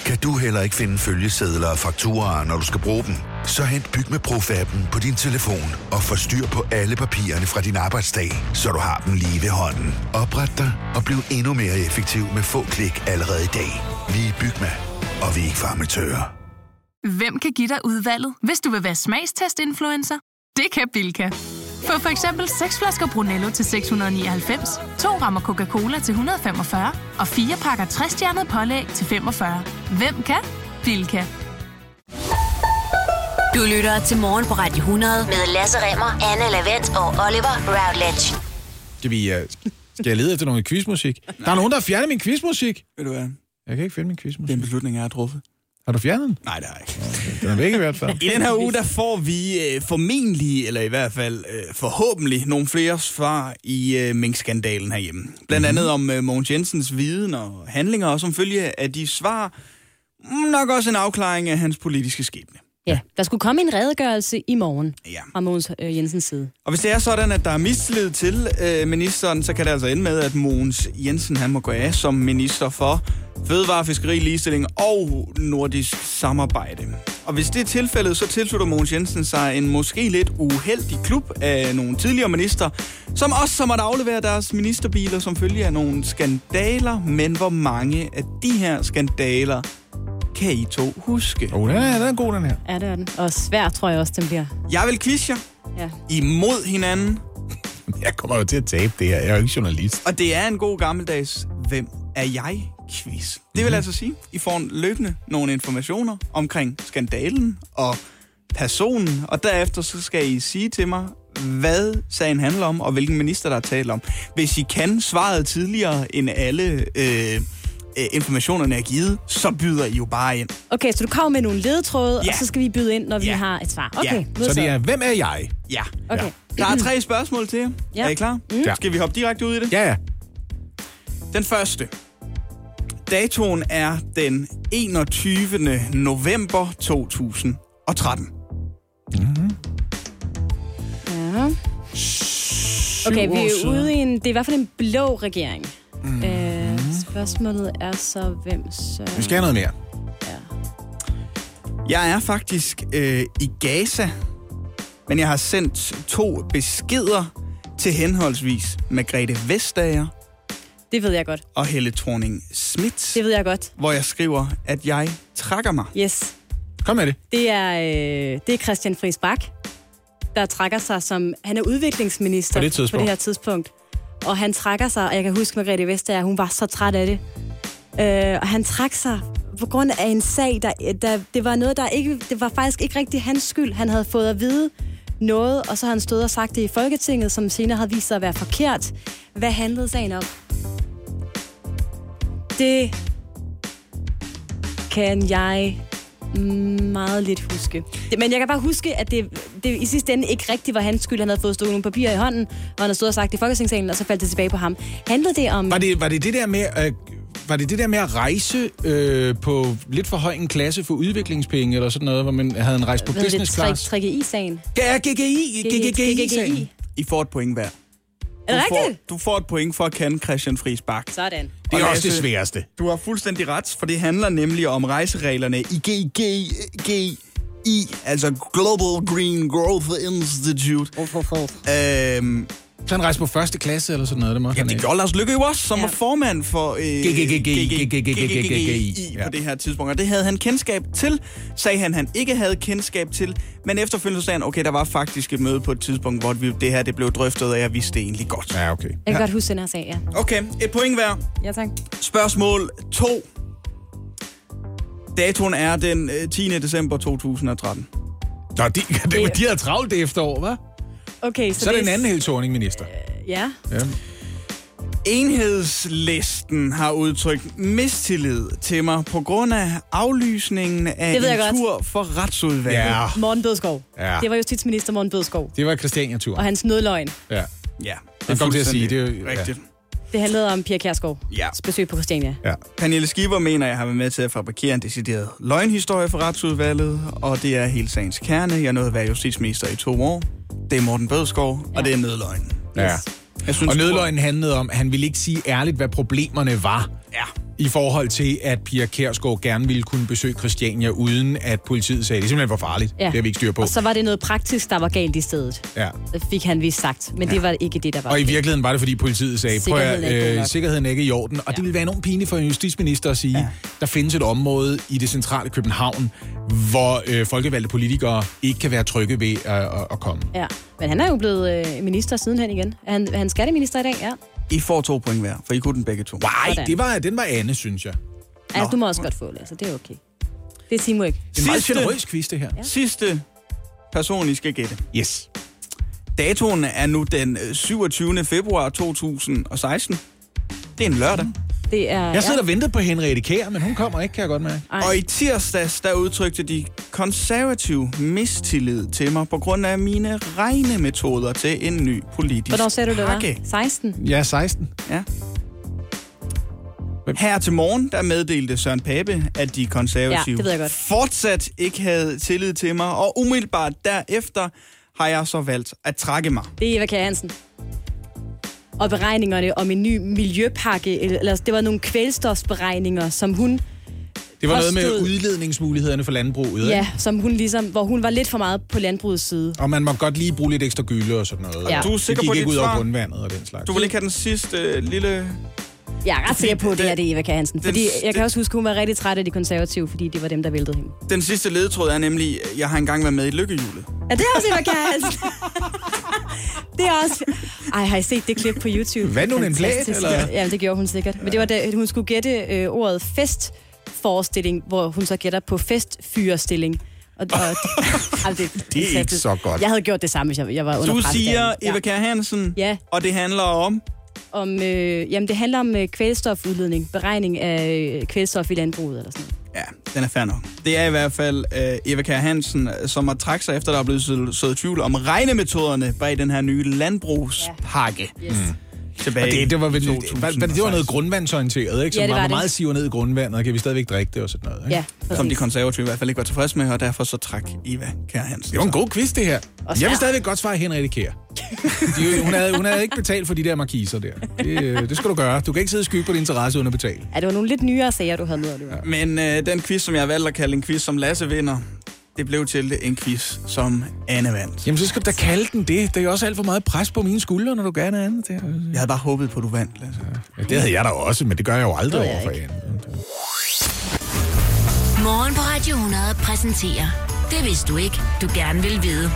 Kan du heller ikke finde følgesedler og fakturaer, når du skal bruge dem? Så hent Bygma Pro-appen på din telefon og få styr på alle papirerne fra din arbejdsdag, så du har dem lige ved hånden. Opret dig og bliv endnu mere effektiv med få klik allerede i dag. Vi er Bygma, og vi er ikke farmatører. Hvem kan give dig udvalget, hvis du vil være smagstest-influencer? Det kan Bilka. Få for eksempel 6 flasker Brunello til 699, 2 rammer Coca-Cola til 145 og 4 pakker 3-stjernet pålæg til 45. Hvem kan? Bilka. Du lytter til Morgen på Radio 100 med Lasse Remmer, Anne Lavendt og Oliver Routledge. Skal jeg lede efter noget quizmusik? Nej. Der er nogen, der har fjernet min quizmusik. Ved du hvad? Jeg kan ikke finde min quizmusik. Den beslutning, jeg har truffet. Har du fjernet den? Nej, det har jeg ikke. Den er væk i hvert fald. I den her uge, der får vi formentlig, eller i hvert fald forhåbentlig, nogle flere svar i minkskandalen herhjemme. Blandt andet om Mogens Jensens viden og handlinger, og som følge af de svar, nok også en afklaring af hans politiske skæbne. Ja, der skulle komme en redegørelse i morgen fra Mogens Jensens side. Og hvis det er sådan, at der er mistillid til ministeren, så kan det altså ende med, at Mogens Jensen han må gå af som minister for Fødevare, Fiskeri, Ligestilling og Nordisk Samarbejde. Og hvis det er tilfældet, så tilslutter Mogens Jensen sig en måske lidt uheldig klub af nogle tidligere minister, som også måtte aflevere deres ministerbiler som følge af nogle skandaler. Men hvor mange af de her skandaler kan I to huske? Åh, den er god, den her. Ja, det er den. Og svær, tror jeg også, den bliver. Jeg vil quizje jer imod hinanden. Jeg kommer jo til at tabe det her. Jeg er jo ikke journalist. Og det er en god gammeldags Hvem er jeg? Quiz. Det vil altså sige, I får løbende nogle informationer omkring skandalen og personen, og derefter så skal I sige til mig, hvad sagen handler om, og hvilken minister, der er tale om. Hvis I kan svaret tidligere end alle informationerne er givet, så byder I jo bare ind. Okay, så du kommer med nogle ledetråde, og så skal vi byde ind, når vi har et svar. Okay, så det er, hvem er jeg? Ja. Okay. Der er 3 spørgsmål til jer. Ja. Er I klar? Mm. Ja. Skal vi hoppe direkte ud i det? Ja. Den første. Datoen er den 21. november 2013. Mm-hmm. Ja. Okay, vi er ude i en... Det er i hvert fald en blå regering. Mm. Spørgsmålet er så, hvem så... Vi skal have noget mere. Ja. Jeg er faktisk i Gaza, men jeg har sendt 2 beskeder til henholdsvis Margrethe Vestager... Det ved jeg godt. Og Helle Thorning-Schmidt. Det ved jeg godt. Hvor jeg skriver, at jeg trækker mig. Yes. Kom med det. Det er Christian Friis Bach, der trækker sig som... Han er udviklingsminister på det her tidspunkt. Og han trækker sig, og jeg kan huske Margrethe Vestager, hun var så træt af det. Og han trak sig på grund af en sag, der det var noget, der ikke... Det var faktisk ikke rigtig hans skyld. Han havde fået at vide noget, og så har han stået og sagt det i Folketinget, som senere havde vist sig at være forkert. Hvad handlede sagen om? Det kan jeg meget lidt huske. Men jeg kan bare huske, at det i sidste ende ikke rigtigt var hans skyld. Han havde fået stået nogle papirer i hånden, og han stod og sagt det i Folketingssalen, og så faldt det tilbage på ham. Handlede det om... Var det det der med at rejse på lidt for høj en klasse for udviklingspenge, eller sådan noget, hvor man havde en rejse på business class? Hvad hedder det? GGI-sagen? Ja, GGI-sagen. I får et point hver. Du får et point for at kende Christian Friis Bach. Sådan. Det er også det sværeste. Du har fuldstændig ret, for det handler nemlig om rejsereglerne i GGI, altså Global Green Growth Institute. Så han rejste på første klasse eller sådan noget, det må. Jamen det gjorde Lars Løkke jo også, som var formand for GGGI på det her tidspunkt. Og det havde han kendskab til, sagde han, han ikke havde kendskab til. Men efterfølgende sagde han, okay, der var faktisk et møde på et tidspunkt, hvor det her det blev drøftet, og jeg vidste det egentlig godt. Ja, okay. Jeg kan godt huske den her sag, ja. Okay, et point hver. Ja, tak. Spørgsmål 2. Datoen er den 10. december 2013. Nå, de havde travlt det efterår, hva'? Okay, så det er en anden heltorning, minister. Ja. Enhedslisten har udtrykt mistillid til mig på grund af aflysningen af en tur for retsudvalget. Ja. Morten Bødskov. Ja. Det var justitsminister Morten Bødskov. Det var Christiania-turen. Og hans nødløgn. Ja. Det kom til at sige. Det er rigtigt. Ja. Det handlede om Pia Kjærsgaard. Ja. Besøg på Christiania. Ja. Pernille Skipper mener, jeg har været med til at fabrikere en decideret løgnhistorie for retsudvalget, og det er hele sagens kerne. Jeg nåede at være justitsminister i 2 år. Det er Morten Bødskov, og det er nødløgnen. Ja. Jeg synes, og nødløgnen handlede om, at han ville ikke sige ærligt, hvad problemerne var. Ja. I forhold til, at Pia Kjærsgaard gerne ville kunne besøge Christiania, uden at politiet sagde, det er simpelthen for farligt. Ja. Det har vi ikke styr på. Og så var det noget praktisk, der var galt i stedet. Ja. Det fik han vist sagt, men det var ikke det, der var. Og i virkeligheden var det, fordi politiet sagde, sikkerheden er ikke i orden. Og det ville være enormt pinligt for en justitsminister at sige, der findes et område i det centrale København, hvor folkevalgte politikere ikke kan være trygge ved at komme. Ja, men han er jo blevet minister sidenhen igen. Er han skatteminister i dag, ja. I får 2 point hver, for I kunne den begge to. Nej, den var Anne, synes jeg. Altså, du må også godt få det, så det er okay. Det er teamwork. Det er en meget generøs quiz, det her. Ja. Sidste person, I skal gætte. Yes. Datoen er nu den 27. februar 2016. Det er en lørdag. Det er, jeg sidder og venter på Henriette Kjær, men hun kommer ikke, kan jeg godt mærke. Ej. Og i tirsdags, der udtrykte de konservative mistillid til mig på grund af mine regnemetoder til en ny politisk pakke. Hvornår sagde du, det var? 16? Ja, 16. Ja. Her til morgen, der meddelte Søren Pape, at de konservative fortsat ikke havde tillid til mig, og umiddelbart derefter har jeg så valgt at trække mig. Det er Eva Kjer Hansen. Og beregningerne om en ny miljøpakke, eller det var nogle kvælstofsberegninger, som hun... Det var noget med udledningsmulighederne for landbruget, ja, ikke? Som hun ligesom, hvor hun var lidt for meget på landbrugets side. Og man må godt lige bruge lidt ekstra gylde og sådan noget. Ja. Du er sikker på, at det gik ud over grundvandet og den slags. Du vil ikke have den sidste lille... Jeg er ret sikker på, at det her det er Eva Kjer Hansen. Fordi jeg kan også huske, at hun var rigtig træt af de konservative, fordi det var dem, der væltede hende. Den sidste ledetråd er nemlig, at jeg har engang været med i lykkehjulet. Ja, det er også Eva Kjer Hansen. Det er også... Ej, har I set det klip på YouTube? Hvad nu, en plæt, eller? Ja, det gjorde hun sikkert. Men det var, da hun skulle gætte ordet festforestilling, hvor hun så gætter på festfyrestilling. Det er ikke så godt. Jeg havde gjort det samme, hvis jeg var under. Du siger Eva Kjer Hansen, og det handler om... det handler om kvælstofudledning, beregning af kvælstof i landbruget eller sådan. Ja, den er fair nok. Det er i hvert fald Eva Kjer Hansen, som har trækket sig efter, der er blevet sået tvivl om regnemetoderne bag den her nye landbrugspakke. Ja. Yes. Tilbage og det var noget grundvandsorienteret, ikke? Som var meget siver ned i grundvandet, kan vi stadigvæk drikke det og sådan noget, ikke? Ja, som de konservative i hvert fald ikke var tilfredse med, og derfor så træk Eva Kjer Hansen. Det var en god quiz, det her. Jeg vil stadigvæk godt svare Henriette Kjær. Hun havde ikke betalt for de der markiser der. Det skal du gøre. Du kan ikke sidde og skygge på din interesse uden at betale. Ja, det var nogle lidt nyere sager, du havde med. Men den quiz, som jeg valgte at kalde en quiz, som Lasse vinder, det blev til en quiz, som Anne vandt. Jamen, så skal du da kalde den det. Der er jo også alt for meget pres på mine skuldre, når du gør noget andet. Jeg havde bare håbet på, at du vandt. Altså. Ja, det havde jeg da også, men det gør jeg jo aldrig over for Anne. Morgen på Radio 100 præsenterer Det vidste du ikke, du gerne ville vide.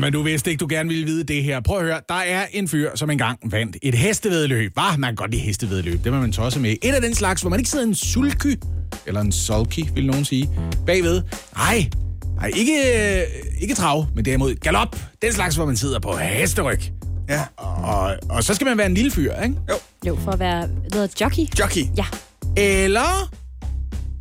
Men du vidste ikke, du gerne ville vide det her. Prøv at høre, der er en fyr, som engang vandt et hestevedløb. Man kan godt lide hestevedløb, det var man tosset med. Et af den slags, hvor man ikke sidder en sulky, eller en sulky, vil nogen sige, bagved. Nej, ikke trav, men derimod galop. Den slags, hvor man sidder på hesteryg. Ja. Og så skal man være en lille fyr, ikke? Jo, for at være noget jockey. Jockey? Ja.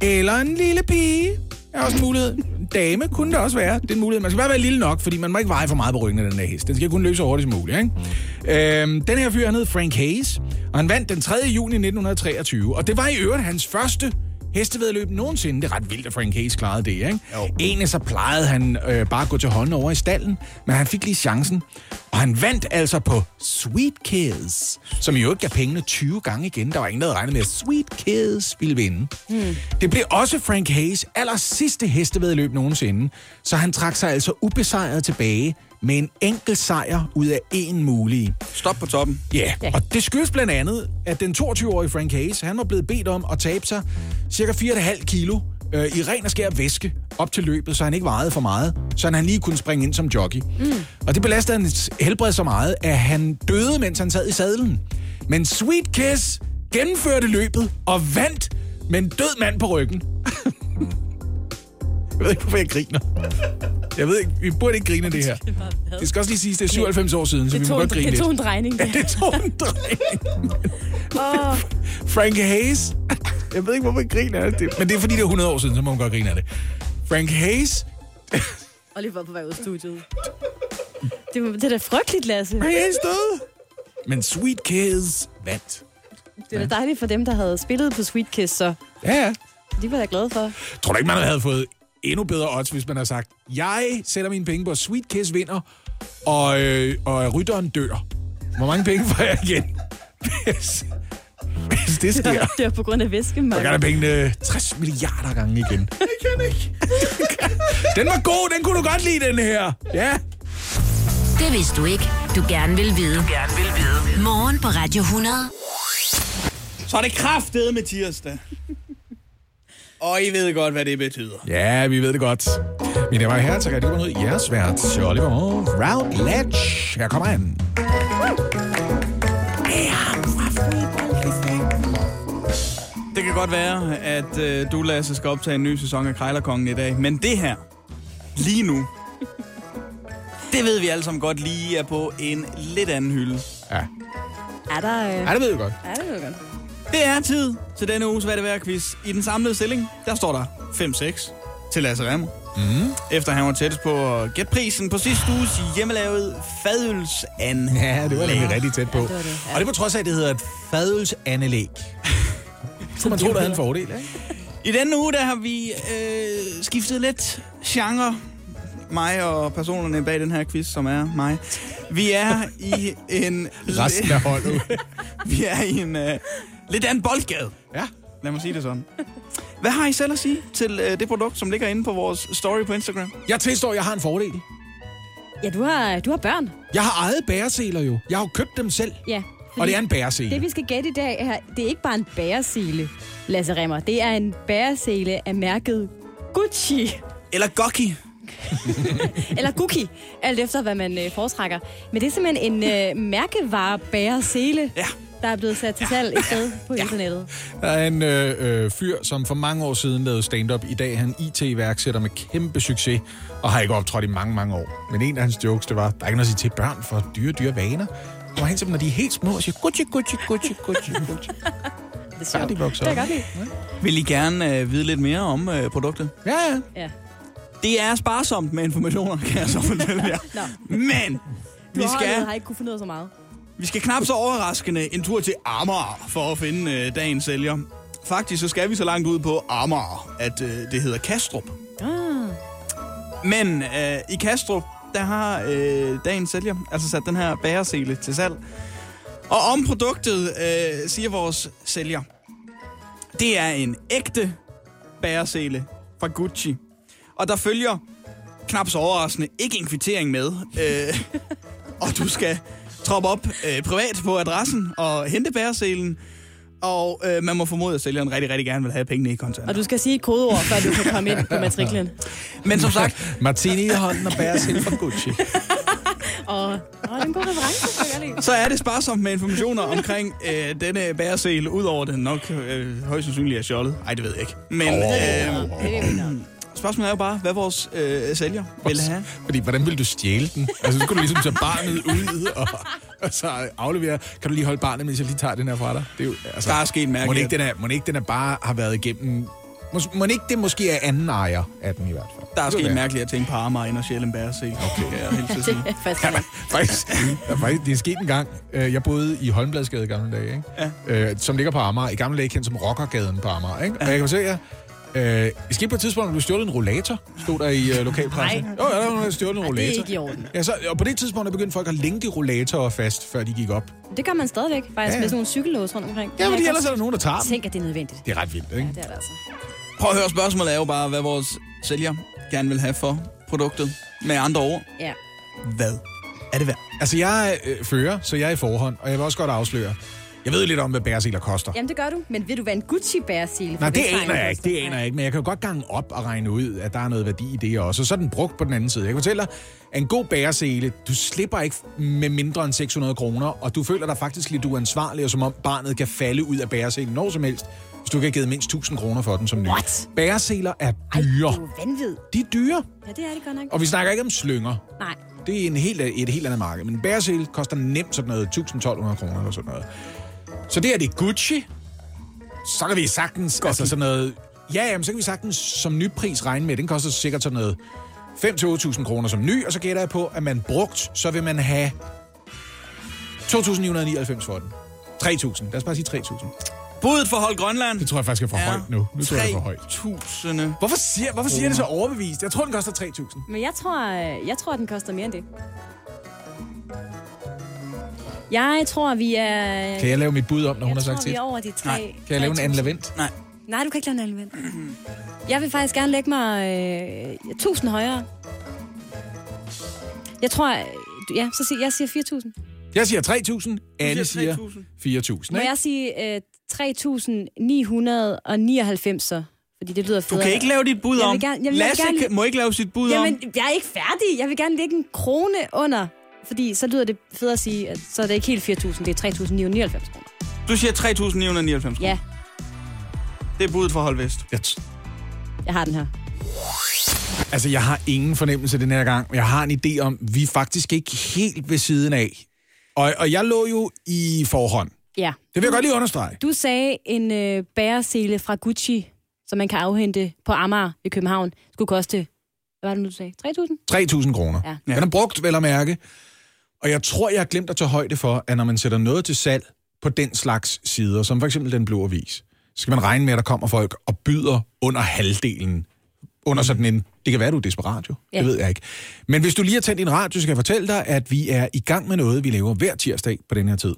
Eller en lille pige. Er også en mulighed. Dame kunne det også være. Det er en mulighed. Man skal bare være lille nok, fordi man må ikke veje for meget på ryggen af den der hest. Den skal kun løbe så hurtigt som muligt, ikke? Den her fyr, han hed Frank Hayes, og han vandt den 3. juni 1923. Og det var i øvrigt hans første hestevedløb nogensinde. Det er ret vildt, at Frank Hayes klarede det, ikke? Jo. Egentlig så plejede han bare at gå til hånden over i stallen, men han fik lige chancen. Og han vandt altså på Sweet Kiss, som jo ikke gav pengene 20 gange igen. Der var ingen, der regnede med, at Sweet Kiss ville vinde. Mm. Det blev også Frank Hayes aller sidste hestevedløb nogensinde, så han trak sig altså ubesejret tilbage med en enkelt sejr ud af én mulig. Stop på toppen. Ja, yeah. Og det skyldes blandt andet, at den 22-årige Frank Hayes, han var blevet bedt om at tabe sig cirka 4,5 kilo i ren og skær væske op til løbet, så han ikke vejede for meget, så han lige kunne springe ind som jockey. Mm. Og det belastede hans helbred så meget, at han døde, mens han sad i sadlen. Men Sweet Kiss gennemførte løbet og vandt med en død mand på ryggen. Jeg ved ikke, hvorfor jeg griner. Jeg ved ikke, vi burde ikke grine det her. Det skal også lige siges, det er 97 år siden, så vi må godt grine lidt. Det tog en drejning. Ja, det tog en drejning. Oh. Frank Hayes, jeg ved ikke, hvorfor jeg griner af det. Men det er fordi, det er 100 år siden, så må man godt grine af det. Frank Hayes. Og lige var på vej ud af studiet. Det er da frygteligt, Lasse. Frank Hayes døde. Men Sweet Kiss vandt. Det var dejligt for dem, der havde spillet på Sweet Kiss, så. Ja. De var da glade for. Tror du ikke, man havde fået endnu bedre odds, hvis man har sagt, jeg sætter mine penge på, at Sweet Kiss vinder, og rytteren dør. Hvor mange penge får jeg igen? Hvis det sker. Det er på grund af væskemangel. Så kan der pengene 60 milliarder gange igen. Jeg kan ikke. Den var god, den kunne du godt lide, den her. Ja. Det vidste du ikke. Du gerne vil vide. Morgen på Radio 100. Så er det kraftede med tirsdag. Og I ved godt, hvad det betyder. Ja, vi ved det godt. Min damer og herrer, så kan det gå ned i jeres vært. Så Oliver Routledge. Her kommer han. Det kan godt være, at du, Lasse, skal optage en ny sæson af Krejlerkongen i dag. Men det her, lige nu, det ved vi alle sammen godt lige er på en lidt anden hylde. Ja. Ja, det ved vi godt. Det er tid til denne uges Hvad det værd quiz. I den samlede stilling, der står der 5-6 til Lasse Rammer. Mm. Efter han var tættest på at gætte prisen på sidste uges hjemmelavet fadølsanlæg. Ja, det var nemlig rigtig tæt på. Ja, det var det. Ja. Og det på trods af, at det hedder et fadølsanlæg. Så man tror, der havde en fordel, ikke? I denne uge, der har vi skiftet lidt genre. Mig og personerne bag den her quiz, som er mig. Vi er i en... Resten af holdet. Vi er i en... lidt af en boldgade. Ja, lad mig sige det sådan. Hvad har I selv at sige til det produkt, som ligger inde på vores story på Instagram? Jeg tilstår, at jeg har en fordel. Ja, du har børn. Jeg har eget bæreseler jo. Jeg har jo købt dem selv. Ja. Og det er en bæresele. Det, vi skal gætte i dag, er, det er ikke bare en bæresele, Lasse Remmer. Det er en bæresele af mærket Gucci. Eller Gucci. Eller Gucci, alt efter, hvad man foretrækker. Men det er simpelthen en mærkevare-bæresele. Ja. Der er blevet sat til salg et sted på internettet. Der er en fyr, som for mange år siden lavede stand-up. I dag han IT-iværksætter med kæmpe succes, og har ikke optrådt i mange, mange år. Men en af hans jokes, det var, der er ikke noget at sige til børn for dyre vaner. Og han simpelthen, når de er helt små, og siger, Gucci. Det er de vokser op. Vil I gerne vide lidt mere om produktet? Ja. Det er sparsomt med informationer, kan jeg så fortælle jer. Men har ikke kunne finde ud af så meget. Vi skal knap så overraskende en tur til Amager for at finde dagens sælger. Faktisk så skal vi så langt ud på Amager, at det hedder Kastrup. Ah. Men i Kastrup, der har dagens sælger altså sat den her bæresele til salg. Og om produktet siger vores sælger, det er en ægte bæresele fra Gucci. Og der følger knap så overraskende ikke en kvittering med. Og du skal... troppe op privat på adressen og hente bæreselen. Og man må formode, at sælgeren rigtig gerne vil have pengene i kontanter. Og du skal sige et kodeord, før du kan komme ind på matriklen. Men som sagt... Martini i hånden og bæreselen fra Gucci. og den gode reference. Så er det sparsomt med informationer omkring denne bæresel, udover den nok højst sandsynligt er sjoldet. Ej, det ved jeg ikke. Men... spørgsmålet er jo bare, hvad vores sælger ville have. Fordi, hvordan ville du stjæle den? Altså, så kunne du ligesom tage barnet ud og så aflevere. Kan du lige holde barnet, mens jeg lige tager den her fra dig? Det er jo, altså, der er sket mærkeligt. Må den ikke den bare har været igennem Må ikke det måske er anden ejer af den i hvert fald? Der er sket mærkeligt at tænke på Amager ind og Sjælland-Bærs. Okay. Det er sket en gang. Jeg boede i Holmbladsgade i gamle dage, ikke? Ja. Som ligger på Amager. I gamle dage kendt som Rockergaden på Amager. Ikke? Ja. Og jeg kan se jer. Det skete på et tidspunkt, at du stjålede en rollator, stod der i lokalpressen. Nej. Der stjålet en rollator. Det er ikke i orden. Ja, så, og på det tidspunkt, der begyndte folk at længe de rollatorer fast, før de gik op. Det gør man stadigvæk, faktisk, med sådan nogle cykellås rundt omkring. Ja, men ellers er der nogen, der tager dem. Tænk, at det er nødvendigt. Det er ret vildt, ikke? Ja, det er det altså. Prøv at høre, spørgsmålet er jo bare, hvad vores sælger gerne vil have for produktet. Med andre ord. Ja. Hvad er det værd? Altså, jeg er fører, så jeg er i forhånd, og jeg vil også godt afsløre. Jeg ved lidt om, hvad bæresiler koster. Jamen, det gør du. Men vil du være en Gucci-bæresil? Nej, det aner jeg ikke. Det aner jeg ikke. Men jeg kan jo godt gange op og regne ud, at der er noget værdi i det også. Og så er den brugt på den anden side. Jeg kan fortælle dig, at en god bæresele, du slipper ikke med mindre end 600 kroner, og du føler dig faktisk lidt uansvarlig, og som om barnet kan falde ud af bæreselen når som helst, hvis du ikke har givet mindst 1000 kroner for den som ny. What? Bæreseler er dyre. Ej, du er vanvid. De er dyre. Ja, det er det godt nok. Og vi snakker ikke om slynger. Nej. Det er et helt andet marked. Men en bæresele koster nemt sådan noget 1.200 kroner eller sådan noget. Så det er det Gucci. Så kan vi sagtens altså sådan noget. Ja, jamen, så kan vi sagtens som ny pris regne med. Den koster sikkert sådan noget 5.000-8.000 kroner som ny, og så gætter jeg på, at man brugt, så vil man have 2.999 for den. 3.000. Lad os bare sige 3.000. Budet for Hold Grønland. Det tror jeg faktisk er for højt nu. Nu tror jeg for højt. 3.000. Hvorfor siger det så overbevist? Jeg tror, den koster 3.000. Men jeg tror, den koster mere end det. Jeg tror, vi er... Kan jeg lave mit bud om, når hun har sagt til? Jeg tror, vi er over de 3. Nej. Kan jeg lave en anden lavent? Nej, du kan ikke lave en anden lavent. Jeg vil faktisk gerne lægge mig 1.000 højere. Jeg tror... Ja, så jeg siger 4.000. Jeg siger 3.000. Anne siger 4.000. Må jeg sige 3.999 så? Fordi det lyder federe. Du kan ikke lave dit bud om. Lasse må ikke lave sit bud om. Jamen, jeg er ikke færdig. Jeg vil gerne lægge en krone under... Fordi så lyder det fedt at sige, at så er det ikke helt 4.000, det er 3.999 kroner. Du siger 3.999 kroner? Ja. Det er budet for Hold Vest. Jeg har den her. Altså, jeg har ingen fornemmelse den her gang, men jeg har en idé om, vi er faktisk ikke helt ved siden af. Og jeg lå jo i forhånd. Ja. Det vil jeg godt lige understrege. Du sagde, en bæresele fra Gucci, som man kan afhente på Amager i København, skulle koste... Hvad var det nu, du sagde? 3.000? 3.000 kroner. Ja. Den er brugt, vel at mærke. Og jeg tror, jeg har glemt at tage højde for, at når man sætter noget til salg på den slags sider, som for eksempel Den Blå Avis, så skal man regne med, at der kommer folk og byder under halvdelen. Under sådan en... Det kan være, du er desperat jo. Ja. Det ved jeg ikke. Men hvis du lige har tændt din radio, så kan jeg fortælle dig, at vi er i gang med noget, vi laver hver tirsdag på den her tid.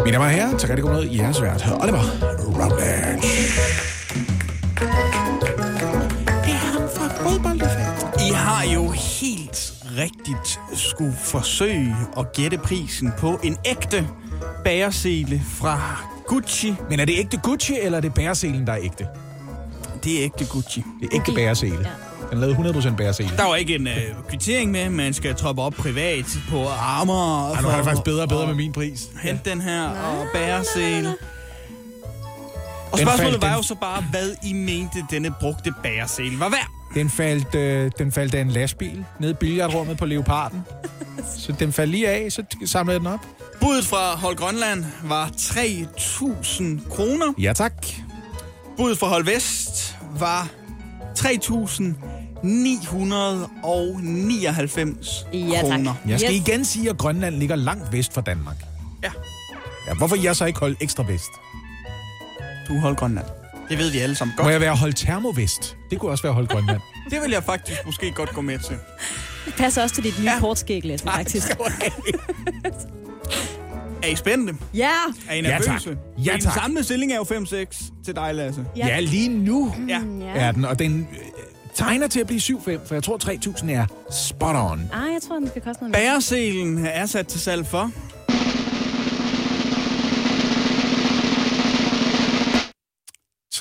Mine damer og herrer, så rigtig god noget i jeres vært. Og det var I har jo helt rigtigt skulle forsøge at gætte prisen på en ægte bæresele fra Gucci. Men er det ægte Gucci, eller er det bæreselen, der er ægte? Det er ægte Gucci. Det er ægte bæresele. Ja. Den lavede 100% bæresele. Der var ikke en kvittering med, man skal troppe op privat på Amager. Nu har det faktisk bedre med min pris. Hent den her og bæresele. Og spørgsmålet var jo så bare, hvad I mente, denne brugte bæresele var værd. Den faldt af en lastbil ned i billiardrummet på Leoparden. Så den faldt lige af, så samlede den op. Budet fra Hold Grønland var 3.000 kroner. Ja, tak. Budet fra Hold Vest var 3.999 kroner. Jeg skal igen sige, at Grønland ligger langt vest fra Danmark. Ja. Hvorfor jeg så ikke holdt ekstra vest? Du holdt Grønland. Det ved vi alle sammen godt. Må jeg være Hold Termovest? Det kunne også være Hold Grønland. Det vil jeg faktisk måske godt gå med til. Det passer også til dit nye kortskæg, Lasse, faktisk. Er I spændende? Ja. Er I nervøse? Ja, tak. Den samlede stilling er jo 5-6 til dig, Lasse. Ja, lige nu er den. Og den tegner til at blive 7-5, for jeg tror 3.000 er spot on. Ej, jeg tror, den skal koste noget mere. Bæreselen er sat til salg for...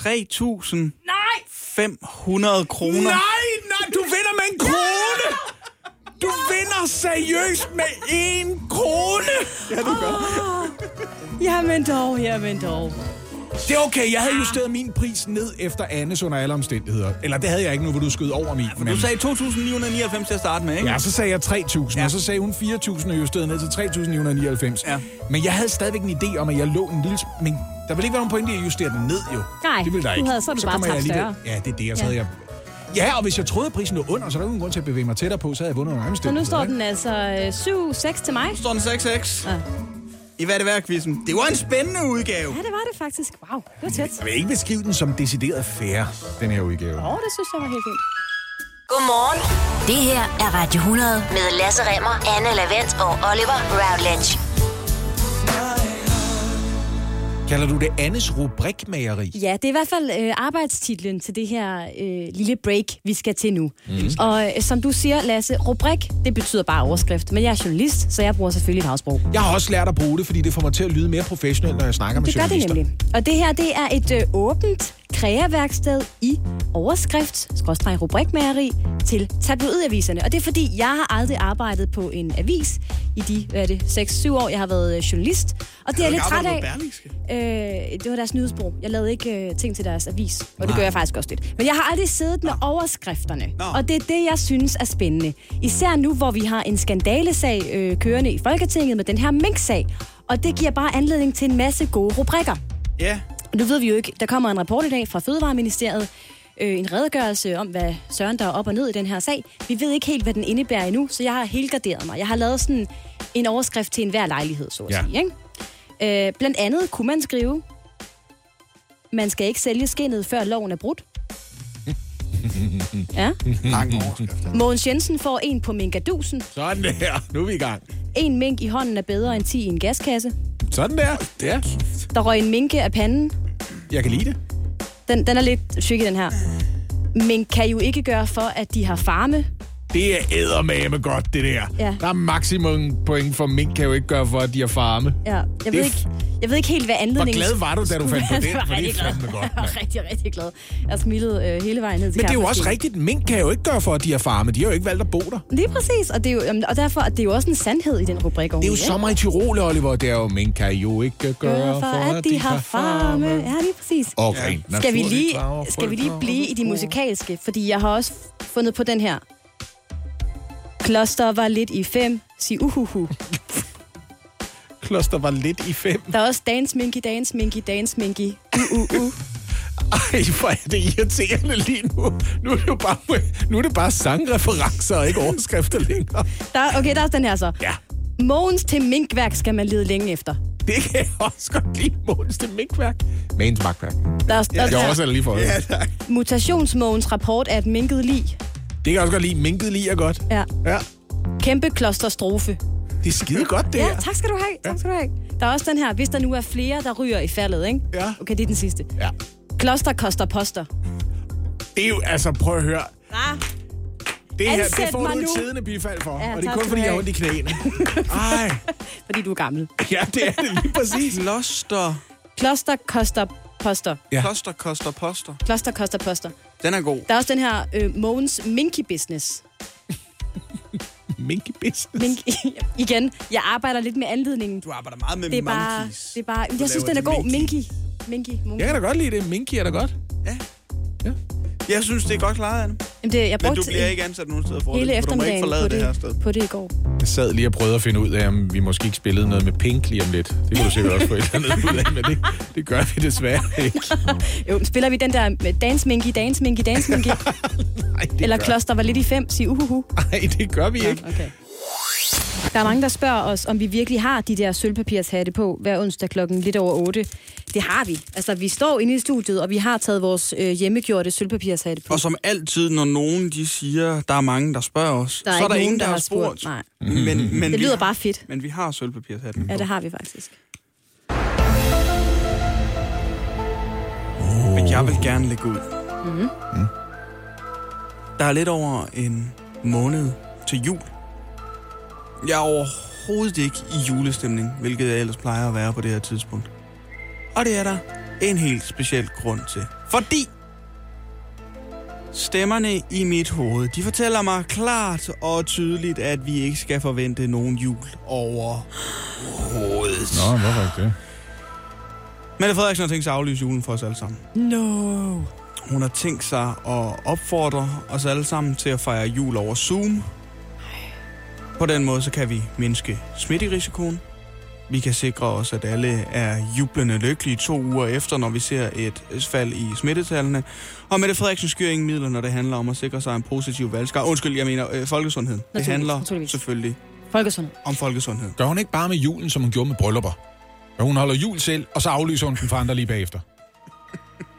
3.500 kroner. Nej, du vinder med en krone! Du vinder seriøst med en krone! Ja, du gør. Jamen dog. Det er okay, jeg havde justeret min pris ned efter Annes under alle omstændigheder. Eller det havde jeg ikke nu, hvor du skød over min. Ja, du sagde 2.999 til at starte med, ikke? Ja, så sagde jeg 3.000, ja. Og så sagde hun 4.000 og justeret ned til 3.999. Ja. Men jeg havde stadigvæk en idé om, at jeg lå en lille... Men der ville ikke være nogen pointe i at justere den ned, jo. Nej, det ville der ikke. Havde, så er du så bare tabt større. Ja, det er det, og så havde jeg... Ja, og hvis jeg troede, prisen var under, så der var ingen grund til at bevæge mig tættere på, så havde jeg vundet nogle andre. Og nu står den altså 7-6 til mig. Nu står den 6-6. Ja. I hvad det var, quizzen. Det var en spændende udgave. Ja, det var det faktisk. Wow, det var tæt. Jeg vil ikke beskrive den som decideret fair, den her udgave. Åh, det synes jeg var helt fint. Godmorgen. Det her er Radio 100 med Lasse Remmer, Anne Lavendt og Oliver Routledge. Kalder du det Annes rubrikmageri? Ja, det er i hvert fald arbejdstitlen til det her lille break, vi skal til nu. Mm. Og som du siger, Lasse, rubrik, det betyder bare overskrift. Men jeg er journalist, så jeg bruger selvfølgelig fagsprog. Jeg har også lært at bruge det, fordi det får mig til at lyde mere professionelt, når jeg snakker med journalister. Det gør det nemlig. Og det her, det er et åbent kreaværksted i overskrift/rubrikmageri til tabloidaviserne. Og det er fordi, jeg har aldrig arbejdet på en avis i de 6-7 år, jeg har været journalist. Og det er lidt træt af. Det var deres nyhedsbrug. Jeg lavede ikke ting til deres avis, og det gør jeg faktisk også lidt. Men jeg har aldrig siddet med overskrifterne, og det er det, jeg synes er spændende. Især nu, hvor vi har en skandalesag kørende i Folketinget med den her minksag, og det giver bare anledning til en masse gode rubrikker. Ja. Yeah. Og nu ved vi jo ikke, der kommer en rapport i dag fra Fødevareministeriet, en redegørelse om, hvad søren der er op og ned i den her sag. Vi ved ikke helt, hvad den indebærer endnu, så jeg har helgarderet mig. Jeg har lavet sådan en overskrift til enhver lejlighed, så at sige, ikke? Blandt andet kunne man skrive, man skal ikke sælge skindet, før loven er brudt. Ja. Mogens Jensen får en på minkadusen. Sådan der. Nu er vi i gang. En mink i hånden er bedre end 10 i en gaskasse. Sådan der. Ja. Der røg en minke af panden. Jeg kan lide det. Den er lidt syg i den her. Men kan jo ikke gøre for, at de har farme. Det er eddermame godt, det der. Ja. Der er maksimum point for mink, kan jo ikke gøre for, at de har farme. Ja. Jeg ved ikke helt, hvad anledningen... Hvor glad var du, da du fandt på det? For det er fandme godt. Jeg var rigtig, rigtig glad. Jeg smilede hele vejen ned til Men det er jo også rigtigt. Mink kan jo ikke gøre for, at de har farme. De har jo ikke valgt at bo der. Lige præcis. Og, det er jo, og derfor det er jo også en sandhed i den rubrik. Det er jo sommer i Tyrol, Oliver. Det er jo, mink kan jo ikke gøre for, at de har farme. Ja, lige præcis. Okay. Ja. Skal vi lige blive i de musikalske? Fordi jeg har også fundet på den her. Kloster var lidt i 5, sig uhuhu. Kloster var lidt i 5. Der er også dance minky, dance minky, dance minky, Ej, hvor er det irriterende lige nu. Nu er det bare sangreferencer og ikke overskrifter længere. Der er også den her så. Ja. Mogens til minkværk skal man lede længe efter. Det kan jeg også godt lide. Mogens til minkværk. Mogens magtværk. Jeg oversætter lige for det. Ja, Mutationsmogens rapport er et minket lig. Det kan også godt lide. Minket lige er godt. Ja. Ja. Kæmpe klosterstrofe. Det er skide godt, det her. Ja, tak skal du have. Ja. Tak skal du have. Der er også den her, hvis der nu er flere, der ryger i faldet, ikke? Ja. Okay, det er den sidste. Ja. Kloster koster poster. Det er jo, altså, prøv at høre. Ja. Det her, det får du et tidende bifald for. Ja, og det er kun, fordi jeg har ondt i knæene. Ej. Fordi du er gammel. Ja, det er det lige præcis. Kloster koster poster. Ja. Kloster koster poster. Kloster koster poster. Den er god. Der er også den her Mogens Minky Business. Minky Business? Igen, jeg arbejder lidt med anledningen. Du arbejder meget med monkeys. Det er bare, jeg synes, den er god. Minky. Jeg kan da godt lide det. Minky er da godt. Ja. Jeg synes, det er godt klaret, Anne. Men du bliver ikke ansat nogen steder for hele det, for du må ikke forlade det her sted. På det i går. Jeg sad lige og prøvede at finde ud af, om vi måske ikke spillede noget med Pink lige om lidt. Det kunne du sikkert også få et eller andet ud af, men det gør vi desværre ikke. Jo, spiller vi den der Dance Minky, Dance Minky, Dance Minky? Nej, eller Kloster var lidt i 5, sig uhuhu. Nej, det gør vi ikke. Okay. Der er mange, der spørger os, om vi virkelig har de der sølvpapirshatte på hver onsdag klokken lidt over 8. Det har vi. Altså, vi står inde i studiet, og vi har taget vores hjemmegjorte sølvpapirshatte på. Og som altid, når nogen de siger, der er mange, der spørger os, der er så er der ingen, der har spurgt. Nej. Men det lyder bare fedt. Men vi har sølvpapirshatten på. Ja, det har vi faktisk. Men jeg vil gerne lægge ud. Der er lidt over en måned til jul. Jeg er overhovedet ikke i julestemning, hvilket jeg ellers plejer at være på det her tidspunkt. Og det er der en helt speciel grund til. Fordi stemmerne i mit hoved, de fortæller mig klart og tydeligt, at vi ikke skal forvente nogen jul overhovedet. Nå, hvorfor ikke det? Mette Frederiksen har tænkt sig at aflyse julen for os alle sammen. No. Hun har tænkt sig at opfordre os alle sammen til at fejre jul over Zoom. På den måde så kan vi mindske smitterisikoen. Vi kan sikre os, at alle er jublende lykkelige 2 uger efter, når vi ser et fald i smittetallene. Og Mette Frederiksen skyr ingen midler, når det handler om at sikre sig en positiv valgskar. Undskyld, jeg mener folkesundhed. Det handler selvfølgelig om folkesundhed. Gør hun ikke bare med julen, som hun gjorde med bryllupper? Gør hun holder jul selv, og så aflyser hun den for andre lige bagefter?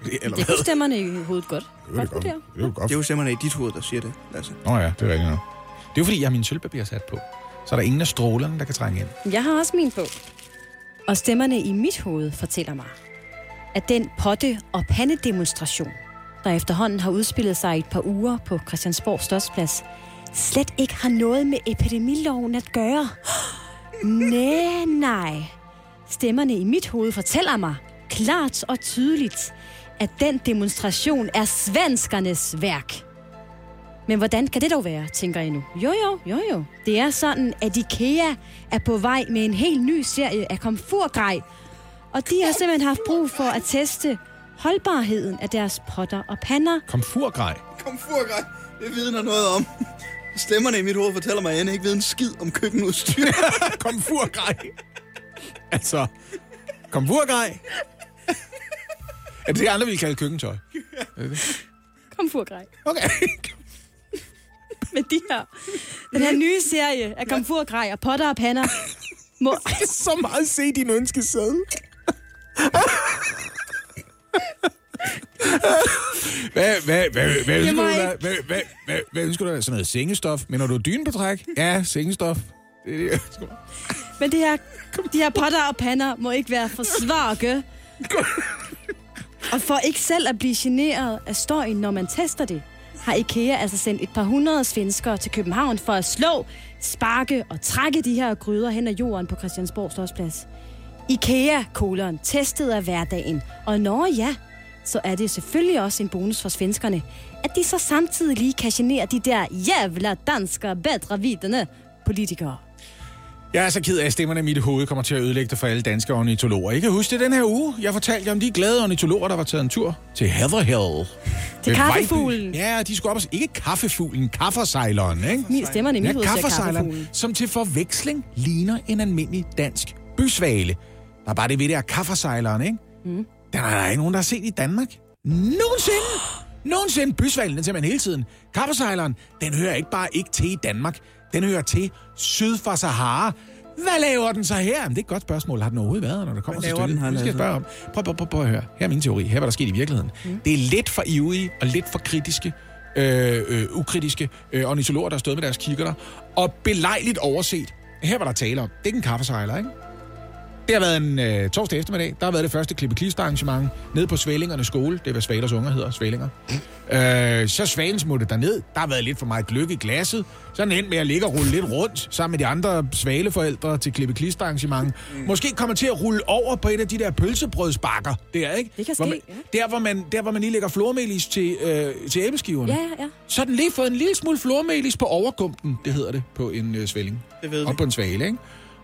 Det kunne stemmerne i hovedet godt. Det er jo stemmerne i dit hoved, der siger det, Lasse. Nå ja, det er rigtigt nok. Det er jo fordi, jeg har mine sølvpapir sat på. Så er der ingen af strålerne, der kan trænge ind. Jeg har også min på. Og stemmerne i mit hoved fortæller mig, at den potte- og pandedemonstration, der efterhånden har udspillet sig i et par uger på Christiansborg Slotsplads, slet ikke har noget med epidemiloven at gøre. Nej. Stemmerne i mit hoved fortæller mig klart og tydeligt, at den demonstration er svenskernes værk. Men hvordan kan det dog være, tænker jeg nu? Jo. Det er sådan, at IKEA er på vej med en helt ny serie af komfurgrej, og de har simpelthen haft brug for at teste holdbarheden af deres potter og pander. Komfurgrej? Komfurgrej, det vidner noget om. Stemmerne i mit hoved fortæller mig, at jeg ikke ved en skid om køkkenudstyr. Komfurgrej. Altså, komfurgrej. Er det andre, vi kalder køkkentøj? Komfurgrej. Okay. Med den her nye serie af komfurgrej og potter og pander. Jeg skal så meget se din ønskeseddel. Hvad ønsker du dig? Sådan noget sengestof? Men når du er dynebetræk? Ja, sengestof. Det er det, jeg ønsker. Men de her potter og pander må ikke være for svage. Og for ikke selv at blive generet af støjen, når man tester det, har IKEA altså sendt et par hundrede svenskere til København for at slå, sparke og trække de her gryder hen ad jorden på Christiansborg Slotsplads. IKEA-koleren testet af hverdagen. Og når ja, så er det selvfølgelig også en bonus for svenskerne, at de så samtidig lige kan genere de der jævla danskere bedrevidende politikere. Jeg er så ked af, at stemmerne i mit hoved kommer til at ødelægge det for alle danske ornitologer. I kan huske det den her uge. Jeg fortalte jer om de glade ornitologer, der var taget en tur til Hatherhill. Til kaffefuglen. Ja, de skulle op og ikke kaffefuglen, kaffersejleren, ikke? Min stemmerne i mit hoved kaffersejleren, som til forveksling ligner en almindelig dansk bysvale. Der er bare det ved det, at kaffersejleren, ikke? Mm. Den er der ikke nogen, der har set i Danmark. Nogensinde bysvalen, den ser man hele tiden. Kaffersejleren, den hører ikke bare ikke til i Danmark. Den hører til syd for Sahara. Hvad laver den så her? Men det er et godt spørgsmål. Har den overhovedet været, når der kommer til stykket? Hvad skal jeg spørge om? Prøv at høre. Her er min teori. Her er, hvad der skete i virkeligheden. Mm. Det er lidt for ivrige og lidt for kritiske, ukritiske ornitologer, der stod med deres kikkerter. Og belejligt overset. Her var der tale om. Det er ikke en kaffesejler, ikke? Det har været en torsdag eftermiddag. Der har været det første klippe-klister-arrangement nede på Svælingernes skole. Det er, hvad Svalers unger hedder, Svælinger. Så Svalen smuttede derned. Der har været lidt for meget gløgg i glasset. Så er den endt med at ligge og rulle lidt rundt sammen med de andre svaleforældre til klippe-klister-arrangement. Måske kommer til at rulle over på et af de der pølsebrødsbakker der, ikke? Det kan ske, hvor man lige lægger flormelis til æbleskiverne. Ja. Så har den lige fået en lille smule flormelis på overgumpen, det hedder det, på en svælling. Det ved vi. Og på en svale, ikke?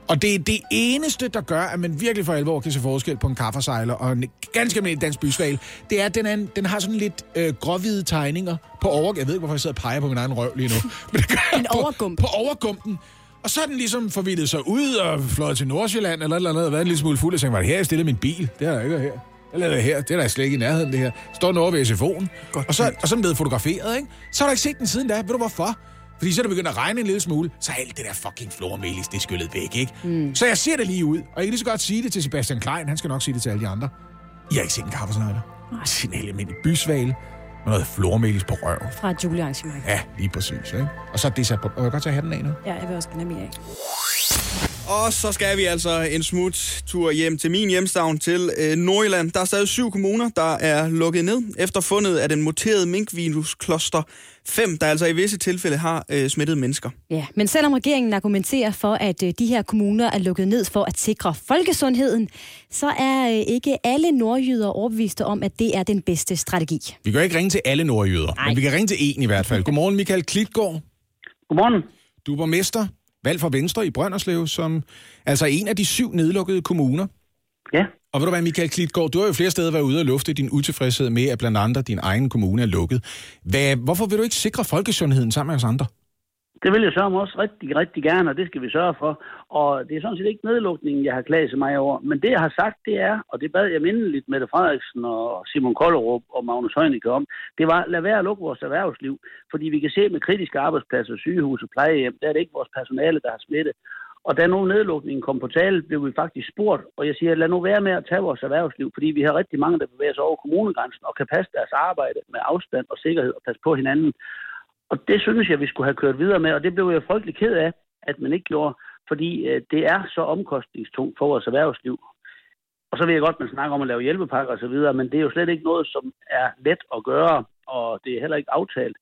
Og det er det eneste, der gør, at man virkelig for alvor kan se forskel på en kaffesejler og en ganske almindelig dansk bysval. Det er, at den har sådan lidt gråhvide tegninger på overgumpen. Jeg ved ikke, hvorfor jeg sidder og peger på min egen røv lige nu. Men det gør en overgump. På overgumpen. Og så er den ligesom forvildet sig ud og fløjet til Nordsjælland eller andet og været en lille smule fuld. Jeg tænkte, var det her, jeg stillede min bil? Det har der ikke været her. Eller det her, det er der slet ikke i nærheden, det her. Står den over ved SFO'en. Og så blev fotograferet, ikke? Så har der ikke set den siden da. Ved du hvorfor? Fordi så er det begyndt at regne en lille smule, så alt det der fucking flormelis, det er skyllet væk, ikke? Mm. Så jeg ser det lige ud, og jeg kan lige så godt sige det til Sebastian Klein, han skal nok sige det til alle de andre. I har ikke set en kaffesnegler. Sin helt almindelig bysvale med noget flormelis på røven. Fra et julearrangement. Ja, lige præcis, ikke? Og så er det sat på. Må jeg godt tage hatten af nu? Ja, jeg vil også gerne have min af. Og så skal vi altså en smuttur hjem til min hjemstavn til Nordjylland. Der er stadig 7 kommuner, der er lukket ned efter fundet af den muterede minkvirus kloster 5, der altså i visse tilfælde har smittet mennesker. Ja, men selvom regeringen argumenterer for, at de her kommuner er lukket ned for at sikre folkesundheden, så er ikke alle nordjyder overbeviste om, at det er den bedste strategi. Vi kan ikke ringe til alle nordjyder, men vi kan ringe til én i hvert fald. Godmorgen, Michael Klitgaard. Godmorgen. Du er borgmester. Valg for Venstre i Brønderslev, som altså er en af de 7 nedlukkede kommuner. Ja. Og ved du hvad, Michael Klitgaard, du har jo flere steder været ude og lufte din utilfredshed med, at blandt andet din egen kommune er lukket. Hvorfor vil du ikke sikre folkesundheden sammen med os andre? Det vil jeg sørge også rigtig, rigtig gerne, og det skal vi sørge for. Og det er sådan set ikke nedlukningen, jeg har klaget mig over. Men det, jeg har sagt, det er, og det bad jeg mindeligt Mette Frederiksen og Simon Kollerup og Magnus Heunicke om, det var, lad være at lukke vores erhvervsliv. Fordi vi kan se med kritiske arbejdspladser, sygehus og plejehjem, der er det ikke vores personale, der har smittet. Og da nu nedlukningen kom på tale, blev vi faktisk spurgt, og jeg siger, lad nu være med at tage vores erhvervsliv, fordi vi har rigtig mange, der bevæger sig over kommunegrænsen og kan passe deres arbejde med afstand og sikkerhed og passe på hinanden. Og det synes jeg, vi skulle have kørt videre med, og det blev jeg frygtelig ked af, at man ikke gjorde, fordi det er så omkostningstungt for vores erhvervsliv. Og så vil jeg godt, at man snakker om at lave hjælpepakker osv., men det er jo slet ikke noget, som er let at gøre, og det er heller ikke aftalt.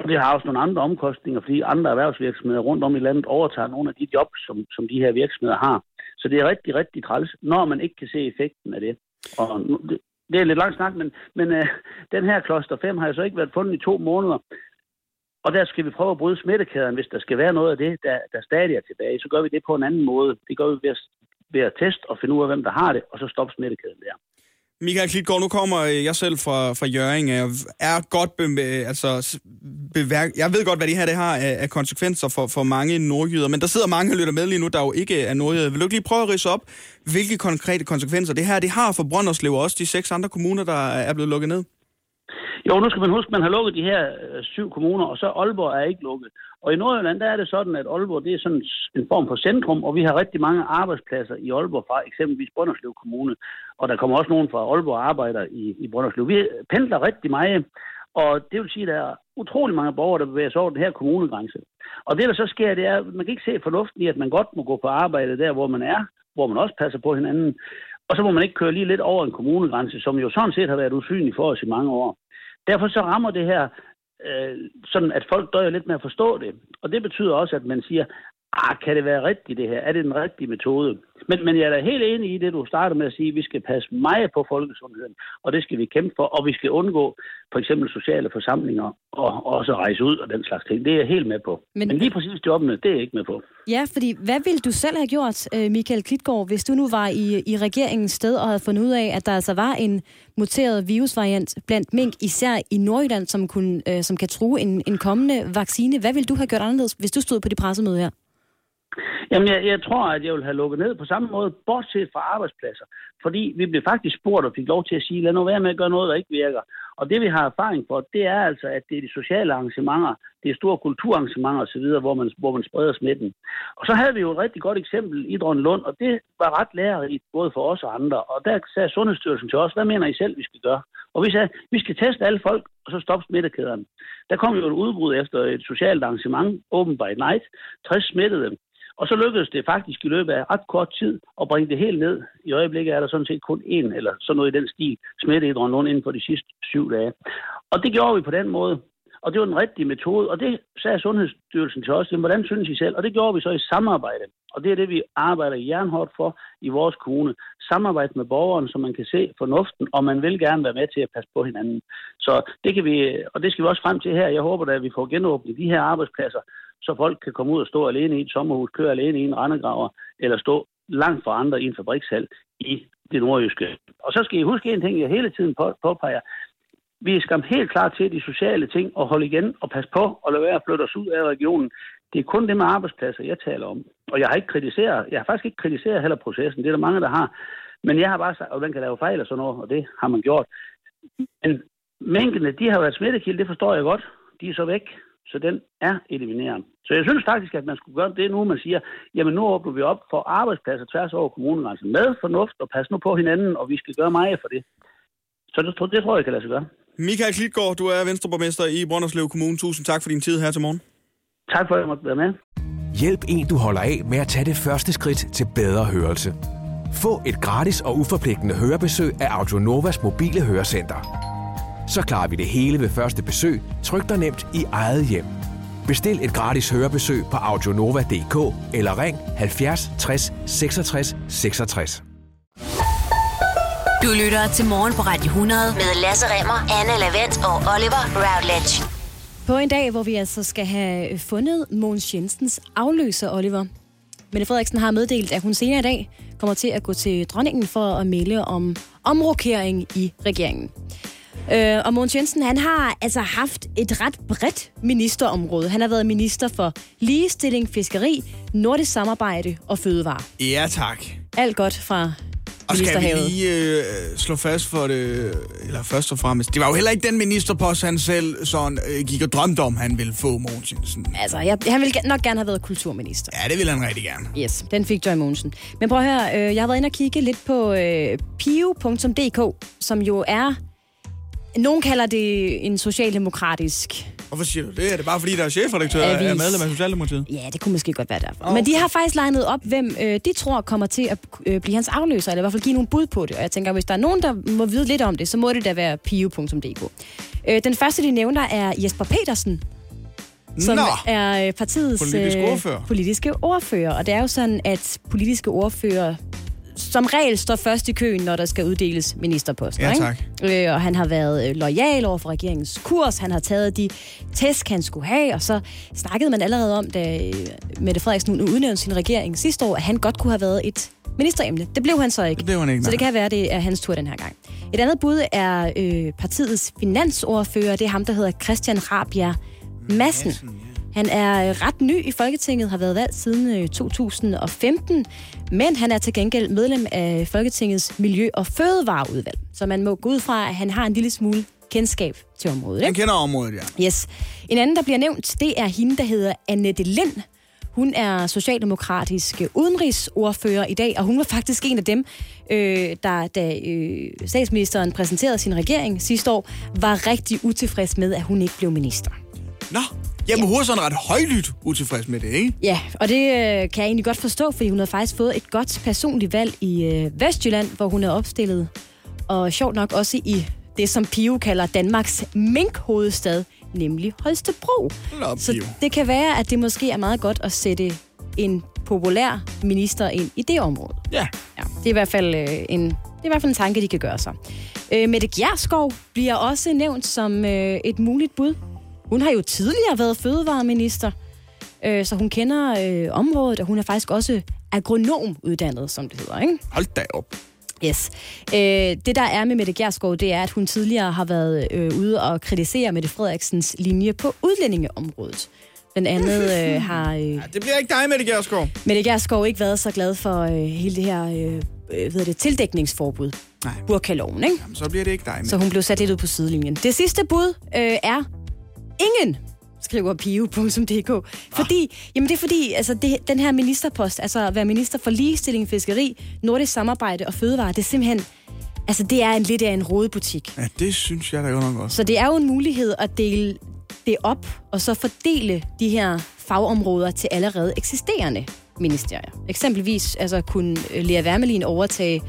Og det har også nogle andre omkostninger, fordi andre erhvervsvirksomheder rundt om i landet overtager nogle af de job, som de her virksomheder har. Så det er rigtig, rigtig træls, når man ikke kan se effekten af det. Og nu, det er lidt langt snak, men den her kloster 5 har jo så ikke været fundet i 2 måneder. Og der skal vi prøve at bryde smittekæden. Hvis der skal være noget af det, der stadig er tilbage, så gør vi det på en anden måde. Det gør vi ved at teste og finde ud af, hvem der har det, og så stoppe smittekæden der. Michael Klitgaard, nu kommer jeg selv fra Hjørring. Jeg er godt jeg ved godt, hvad det her det har af konsekvenser for mange nordjyder, men der sidder mange og lytter med lige nu, der jo ikke er nordjyder. Vil du lige prøve at ridse op, hvilke konkrete konsekvenser det her det har for Brønderslev og også de 6 andre kommuner, der er blevet lukket ned? Jo, nu skal man huske, at man har lukket de her 7 kommuner, og så Aalborg er ikke lukket. Og i Nordjylland, der er det sådan, at Aalborg det er sådan en form for centrum, og vi har rigtig mange arbejdspladser i Aalborg fra eksempelvis Brønderslev Kommune. Og der kommer også nogen fra Aalborg arbejder i Brønderslev. Vi pendler rigtig meget, og det vil sige, at der er utrolig mange borgere, der bevæger sig over den her kommunegrænse. Og det, der så sker, det er, at man kan ikke se fornuften i, at man godt må gå på arbejde der, hvor man er, hvor man også passer på hinanden. Og så må man ikke køre lige lidt over en kommunegrænse, som jo sådan set har været usynlig for os i mange år. Derfor så rammer det her, sådan at folk døjer lidt med at forstå det. Og det betyder også, at man siger, kan det være rigtigt det her? Er det den rigtige metode? Men jeg er da helt enig i det, du startede med at sige, at vi skal passe meget på folkesundheden, og det skal vi kæmpe for, og vi skal undgå for eksempel sociale forsamlinger og også rejse ud og den slags ting. Det er jeg helt med på. Men lige præcis jobbene, det er jeg ikke med på. Ja, fordi hvad ville du selv have gjort, Michael Klitgaard, hvis du nu var i regeringens sted og havde fundet ud af, at der altså var en muteret virusvariant blandt mink, især i Nordjylland, som kan true en kommende vaccine? Hvad ville du have gjort anderledes, hvis du stod på det pressemøde her? Jamen, jeg tror, at jeg vil have lukket ned på samme måde, bortset fra arbejdspladser. Fordi vi blev faktisk spurgt og fik lov til at sige, lad nu være med at gøre noget, der ikke virker. Og det, vi har erfaring for, det er altså, at det er de sociale arrangementer, det er store kulturarrangementer osv., hvor man spreder smitten. Og så havde vi jo et rigtig godt eksempel i Dronninglund, og det var ret lærerigt, både for os og andre. Og der sagde Sundhedsstyrelsen til os, hvad mener I selv, vi skal gøre? Og vi sagde, vi skal teste alle folk, og så stoppe smittekæderne. Der kom jo et udbrud efter et socialt arrangement, Open by Night, 60 smittede. Og så lykkedes det faktisk i løbet af ret kort tid at bringe det helt ned. I øjeblikket er der sådan set kun 1 eller sådan noget i den stil smitte i Dronninglund inden for de sidste 7 dage. Og det gjorde vi på den måde. Og det var den rigtige metode. Og det sagde Sundhedsstyrelsen til os, hvordan synes I selv? Og det gjorde vi så i samarbejde. Og det er det, vi arbejder jernhårdt for i vores kommune. Samarbejde med borgeren, så man kan se fornuften, og man vil gerne være med til at passe på hinanden. Så det kan vi, og det skal vi også frem til her. Jeg håber da, at vi får genåbnet de her arbejdspladser, så folk kan komme ud og stå alene i et sommerhus, køre alene i en rendegraver, eller stå langt fra andre i en fabrikshal i det nordjyske. Og så skal I huske en ting, jeg hele tiden påpeger. Vi er skam helt klar til de sociale ting, og holde igen og passe på, og lade være at flytte os ud af regionen. Det er kun det med arbejdspladser, jeg taler om. Og jeg har faktisk ikke kritiseret heller processen, det er der mange, der har. Men jeg har bare sagt, at man kan lave fejl og sådan noget, og det har man gjort. Men minkene, de har været smittekilde, det forstår jeg godt. De er så væk. Så den er elimineret. Så jeg synes faktisk, at man skulle gøre det nu, man siger, jamen nu åbner vi op for arbejdspladser tværs over kommunegrænsen med fornuft og pas nu på hinanden, og vi skal gøre meget for det. Så det tror jeg kan lade sig gøre. Michael Klitgaard, du er venstreborgmester i Brønderslev Kommune. Tusind tak for din tid her til morgen. Tak for, at jeg måtte være med. Hjælp en, du holder af med at tage det første skridt til bedre hørelse. Få et gratis og uforpligtende hørebesøg af Audionovas mobile hørecenter. Så klarer vi det hele ved første besøg, trygt og nemt i eget hjem. Bestil et gratis hørebesøg på audionova.dk eller ring 70 60 66 66. Du lytter til Morgen på Radio 100 med Lasse Remmer, Anne Lavendt og Oliver Routledge. På en dag, hvor vi altså skal have fundet Mogens Jensens afløser, Oliver. Mette Frederiksen har meddelt, at hun senere i dag kommer til at gå til dronningen for at melde om omrokering i regeringen. Og Mogens Jensen, han har altså haft et ret bredt ministerområde. Han har været minister for ligestilling, fiskeri, nordisk samarbejde og fødevare. Ja, tak. Alt godt fra ministerhavet. Og skal vi lige slå fast for det, eller først og fremmest, det var jo heller ikke den ministerpost, han selv sådan, gik og drømte om, han ville få, Mogens Jensen. Altså, han ville nok gerne have været kulturminister. Ja, det ville han rigtig gerne. Yes, den fik Joy Mogensen. Men prøv at høre, jeg har været inde og kigge lidt på pio.dk, som jo er... Nogen kalder det en socialdemokratisk... Hvorfor siger du det? Er det bare fordi, der er chefredaktør er medlem af Socialdemokratiet? Ja, det kunne måske godt være derfor. Oh. Men de har faktisk legnet op, hvem de tror kommer til at blive hans afløser, eller i hvert fald give nogle bud på det. Og jeg tænker, hvis der er nogen, der må vide lidt om det, så må det da være pio.dk. Den første, de nævner, er Jesper Petersen, som er partiets politiske ordfører. Og det er jo sådan, at politiske ordfører... som regel står først i køen, når der skal uddeles ministerposter. Ja, tak. Ikke? Og han har været loyal over for regeringens kurs. Han har taget de tæsk, han skulle have. Og så snakkede man allerede om, da Mette Frederiksen nu udnævnte sin regering sidste år, at han godt kunne have været et ministeremne. Det blev han så ikke. Det blev han ikke, nej. Så det kan være, det er hans tur den her gang. Et andet bud er partiets finansordfører. Det er ham, der hedder Christian Rabjerg Madsen. Han er ret ny i Folketinget, har været valgt siden 2015, men han er til gengæld medlem af Folketingets Miljø- og Fødevareudvalg. Så man må gå ud fra, at han har en lille smule kendskab til området. Ikke? Han kender området, ja. Yes. En anden, der bliver nævnt, det er hende, der hedder Annette Lind. Hun er socialdemokratisk udenrigsordfører i dag, og hun var faktisk en af dem, der, da statsministeren præsenterede sin regering sidste år, var rigtig utilfreds med, at hun ikke blev minister. Nå. Jamen, hun er sådan ret højlydt utilfreds med det, ikke? Ja, og det kan jeg egentlig godt forstå, fordi hun har faktisk fået et godt personligt valg i Vestjylland, hvor hun er opstillet. Og sjovt nok også i det, som Pio kalder Danmarks minkhovedstad, nemlig Holstebro. Lå, så det kan være, at det måske er meget godt at sætte en populær minister ind i det område. Ja. Ja, det er i hvert fald en tanke, de kan gøre sig. Mette Gjerskov bliver også nævnt som et muligt bud. Hun har jo tidligere været fødevareminister, så hun kender området, og hun er faktisk også agronomuddannet, som det hedder, ikke? Hold da op. Yes. Det, der er med Mette Gjerskov, det er, at hun tidligere har været ude og kritisere Mette Frederiksens linje på udlændingeområdet. Blandt andet har... Ja, det bliver ikke dig, Mette Gjerskov. Mette Gjerskov ikke været så glad for hele det her tildækningsforbud. Nej. Burkaloven, ikke? Jamen, så bliver det ikke dig, Mette. Så hun blev sat lidt ud på sidelinjen. Det sidste bud er... Ingen, skriver pio.dk. Fordi, jamen det er fordi, altså den her ministerpost, altså at være minister for ligestilling, fiskeri, nordisk samarbejde og fødevare, det er simpelthen, altså det er en lidt af en rodebutik. Ja, det synes jeg da jo nok også. Så det er jo en mulighed at dele det op, og så fordele de her fagområder til allerede eksisterende ministerier. Eksempelvis altså kunne Lea Wermelin overtage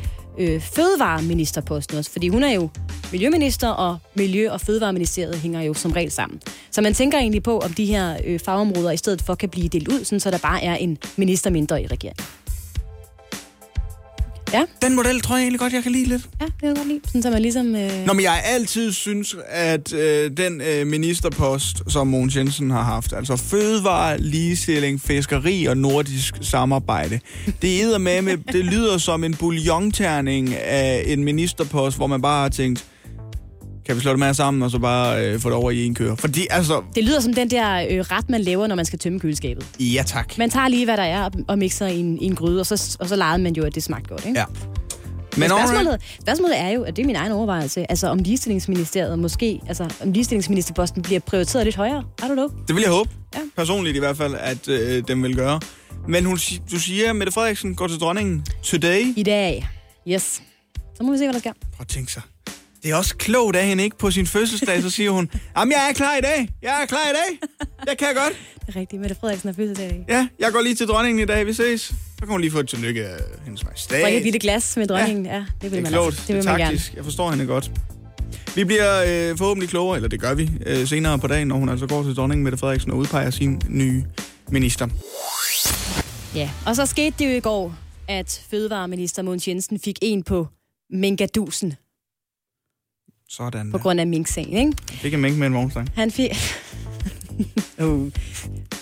fødevareministerposten også, fordi hun er jo miljøminister, og Miljø- og Fødevareministeriet hænger jo som regel sammen. Så man tænker egentlig på, om de her fagområder i stedet for kan blive delt ud, sådan, så der bare er en minister mindre i regeringen. Ja. Den model tror jeg egentlig godt, jeg kan lide lidt. Ja, det kan jeg godt lide. Sådan, så man ligesom... Nå, men jeg altid synes, at den ministerpost, som Mogens Jensen har haft, altså fødevare, ligestilling, fiskeri og nordisk samarbejde, det æder med, det lyder som en bouillonterning af en ministerpost, hvor man bare har tænkt, kan vi slå det med sammen, og så bare få det over i en køer? Fordi, altså... Det lyder som den der ret, man laver, når man skal tømme køleskabet. Ja, tak. Man tager lige, hvad der er, og mixer i en gryde, og så legede man jo, at det smagte godt, ikke? Ja. Men spørgsmålet er jo, at det er min egen overvejelse, altså om ligestillingsministeriet måske, altså om ligestillingsministerposten bliver prioriteret lidt højere. Er du det? Det vil jeg håbe. Ja. Personligt i hvert fald, at den vil gøre. Men du siger, Mette Frederiksen går til dronningen today. I dag. Yes. Så må vi se, hvad der sker. Prøv at tænke sig. Det er også klogt af hende, ikke? På sin fødselsdag, så siger hun, jamen, jeg er klar i dag. Jeg kan godt. Det er rigtigt. Mette Frederiksen har fødselsdag. Ja, jeg går lige til dronningen i dag. Vi ses. Så kan hun lige få et tillykke af hendes majestæt. Bring et lille glas med dronningen. Ja, det vil man klogt. Altså. Det er taktisk. Jeg forstår hende godt. Vi bliver forhåbentlig klogere, eller det gør vi, senere på dagen, når hun altså går til dronningen Mette Frederiksen og udpeger sin nye minister. Ja, og så skete det jo i går, at fødevareminister Mogens Jensen fik en på minkadusen. Sådan. På grund af minksagen, ikke? Han fik en mink med en vognstang. Han fik...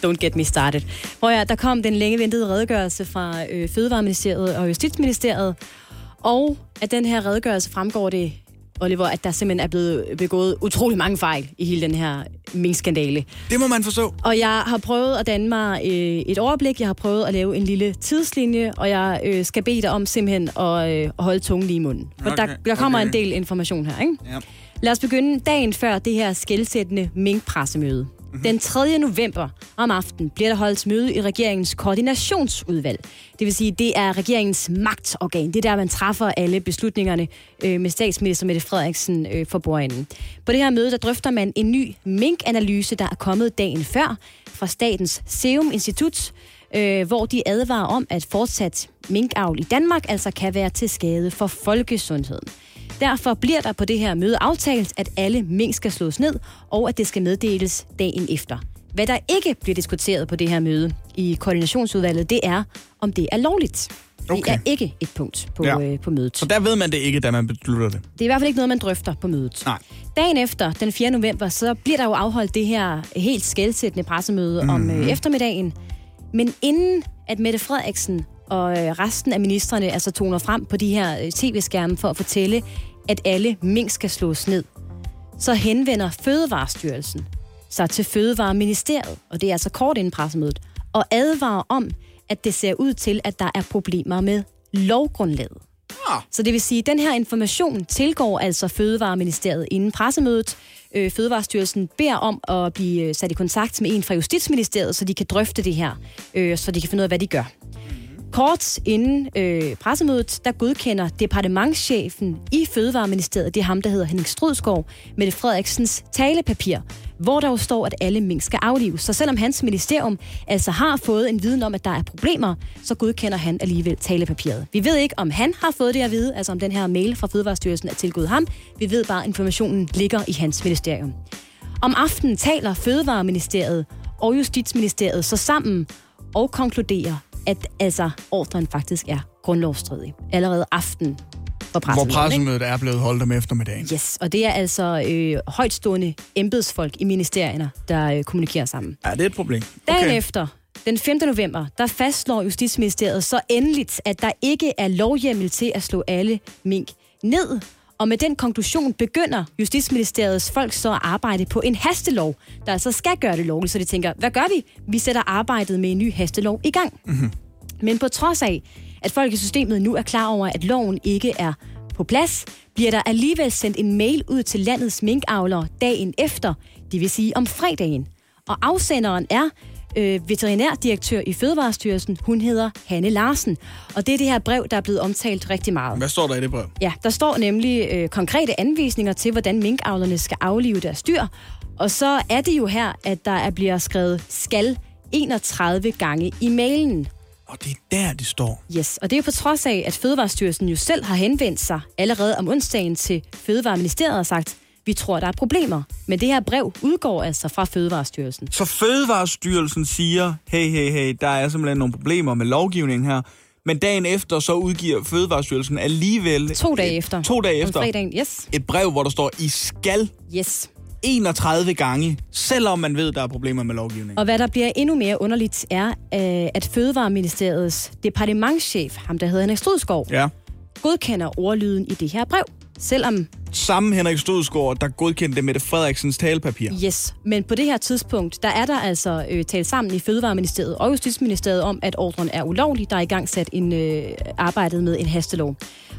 Don't get me started. Der kom den længe ventede redegørelse fra Fødevareministeriet og Justitsministeriet, og at den her redegørelse fremgår det, Oliver, at der simpelthen er blevet begået utrolig mange fejl i hele den her minkskandale. Det må man forstå. Og jeg har prøvet at danne mig et overblik, jeg har prøvet at lave en lille tidslinje, og jeg skal bede dig om simpelthen at holde tungen lige i munden. For okay, der kommer en del information her, ikke? Ja. Lad os begynde dagen før det her skelsættende minkpressemøde. Den 3. november om aftenen bliver der holdt møde i regeringens koordinationsudvalg. Det vil sige, det er regeringens magtorgan. Det er der, man træffer alle beslutningerne med statsminister Mette Frederiksen for bordenden. På det her møde, der drøfter man en ny minkanalyse, der er kommet dagen før fra Statens Serum Institut, hvor de advarer om, at fortsat minkavl i Danmark altså kan være til skade for folkesundheden. Derfor bliver der på det her møde aftalt, at alle mink skal slås ned, og at det skal meddeles dagen efter. Hvad der ikke bliver diskuteret på det her møde i koordinationsudvalget, det er, om det er lovligt. Okay. Det er ikke et punkt på mødet. Så der ved man det ikke, da man beslutter det? Det er i hvert fald ikke noget, man drøfter på mødet. Nej. Dagen efter, den 4. november, så bliver der jo afholdt det her helt skelsættende pressemøde om eftermiddagen. Men inden at Mette Frederiksen og resten af ministerne altså toner frem på de her tv-skærme for at fortælle, at alle mink skal slås ned, så henvender Fødevarestyrelsen sig til Fødevareministeriet, og det er altså kort inden pressemødet, og advarer om, at det ser ud til, at der er problemer med lovgrundlaget. Ja. Så det vil sige, at den her information tilgår altså Fødevareministeriet inden pressemødet. Fødevarestyrelsen beder om at blive sat i kontakt med en fra Justitsministeriet, så de kan drøfte det her, så de kan finde ud af, hvad de gør. Kort inden pressemødet, der godkender departementschefen i Fødevareministeriet, det er ham, der hedder Henrik Strødskov, Mette Frederiksens talepapir, hvor der jo står, at alle mink skal aflives. Så selvom hans ministerium altså har fået en viden om, at der er problemer, så godkender han alligevel talepapiret. Vi ved ikke, om han har fået det at vide, altså om den her mail fra Fødevarestyrelsen er tilgået ham. Vi ved bare, at informationen ligger i hans ministerium. Om aftenen taler Fødevareministeriet og Justitsministeriet så sammen og konkluderer, at altså ordren faktisk er grundlovsstridig. Allerede aften for pressemødet. Hvor pressemødet er blevet holdt om eftermiddagen. Yes, og det er altså højtstående embedsfolk i ministerierne, der kommunikerer sammen. Ja, det er et problem. Okay. Dagen efter, den 5. november, der fastslår Justitsministeriet så endeligt, at der ikke er lovhjemmel til at slå alle mink ned. Og med den konklusion begynder Justitsministeriets folk så at arbejde på en hastelov, der altså skal gøre det lovligt. Så de tænker, hvad gør vi? Vi sætter arbejdet med en ny hastelov i gang. Mm-hmm. Men på trods af, at folk i systemet nu er klar over, at loven ikke er på plads, bliver der alligevel sendt en mail ud til landets minkavlere dagen efter, det vil sige om fredagen. Og afsenderen er veterinærdirektør i Fødevarestyrelsen, hun hedder Hanne Larsen. Og det er det her brev, der er blevet omtalt rigtig meget. Hvad står der i det brev? Ja, der står nemlig konkrete anvisninger til, hvordan minkavlerne skal aflive deres dyr. Og så er det jo her, at der bliver skrevet skal 31 gange i mailen. Og det er der, det står. Yes, og det er jo på trods af, at Fødevarestyrelsen jo selv har henvendt sig allerede om onsdagen til Fødevareministeriet og sagt, vi tror, der er problemer. Men det her brev udgår altså fra Fødevarestyrelsen. Så Fødevarestyrelsen siger, hey, der er simpelthen nogle problemer med lovgivningen her. Men dagen efter, så udgiver Fødevarestyrelsen alligevel... To dage efter. Fredagen, yes. Et brev, hvor der står, I skal... Yes. 31 gange, selvom man ved, der er problemer med lovgivningen. Og hvad der bliver endnu mere underligt er, at Fødevareministeriets departementschef, ham der hedder Henrik Strødskov, godkender ordlyden i det her brev. Selvom... Samme Henrik Strødskov, der godkendte Mette Frederiksens talepapir. Yes, men på det her tidspunkt, der er der altså talt sammen i Fødevareministeriet og Justitsministeriet om, at ordren er ulovlig. Der er i gang sat arbejdet med en hastelov.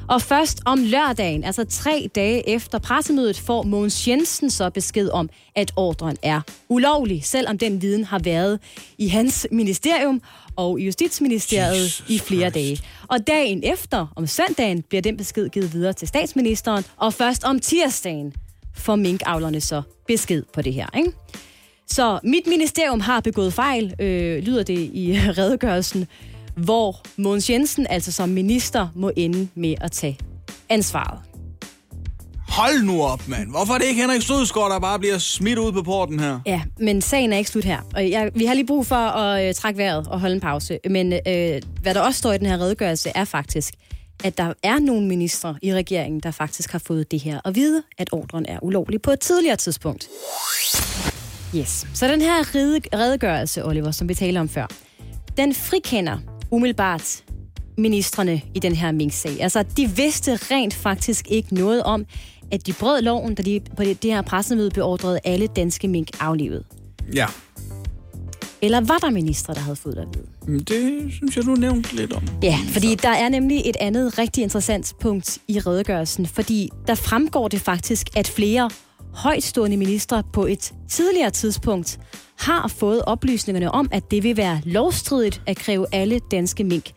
Og først om lørdagen, altså 3 dage efter pressemødet, får Mogens Jensen så besked om, at ordren er ulovlig, selvom den viden har været i hans ministerium og Justitsministeriet i flere dage. Og dagen efter, om søndagen, bliver den besked givet videre til statsministeren, og først om tirsdagen får minkavlerne så besked på det her, ikke? Så mit ministerium har begået fejl, lyder det i redegørelsen, hvor Mogens Jensen, altså som minister, må ende med at tage ansvaret. Hold nu op, mand. Hvorfor er det ikke Henrik Strødskov, der bare bliver smidt ud på porten her? Ja, men sagen er ikke slut her. Og vi har lige brug for at trække vejret og holde en pause. Men hvad der også står i den her redegørelse, er faktisk, at der er nogle ministre i regeringen, der faktisk har fået det her at vide, at ordren er ulovlig på et tidligere tidspunkt. Yes. Så den her redegørelse, Oliver, som vi taler om før, den frikender umiddelbart ministerne i den her minksag. Altså, de vidste rent faktisk ikke noget om, at de brød loven, da de på det her pressemøde beordrede alle danske mink aflivet. Ja. Eller var der ministre, der havde fået det at vide? Det synes jeg, du nævnte lidt om. Ja, fordi der er nemlig et andet rigtig interessant punkt i redegørelsen, fordi der fremgår det faktisk, at flere højtstående ministre på et tidligere tidspunkt har fået oplysningerne om, at det vil være lovstridigt at kræve alle danske mink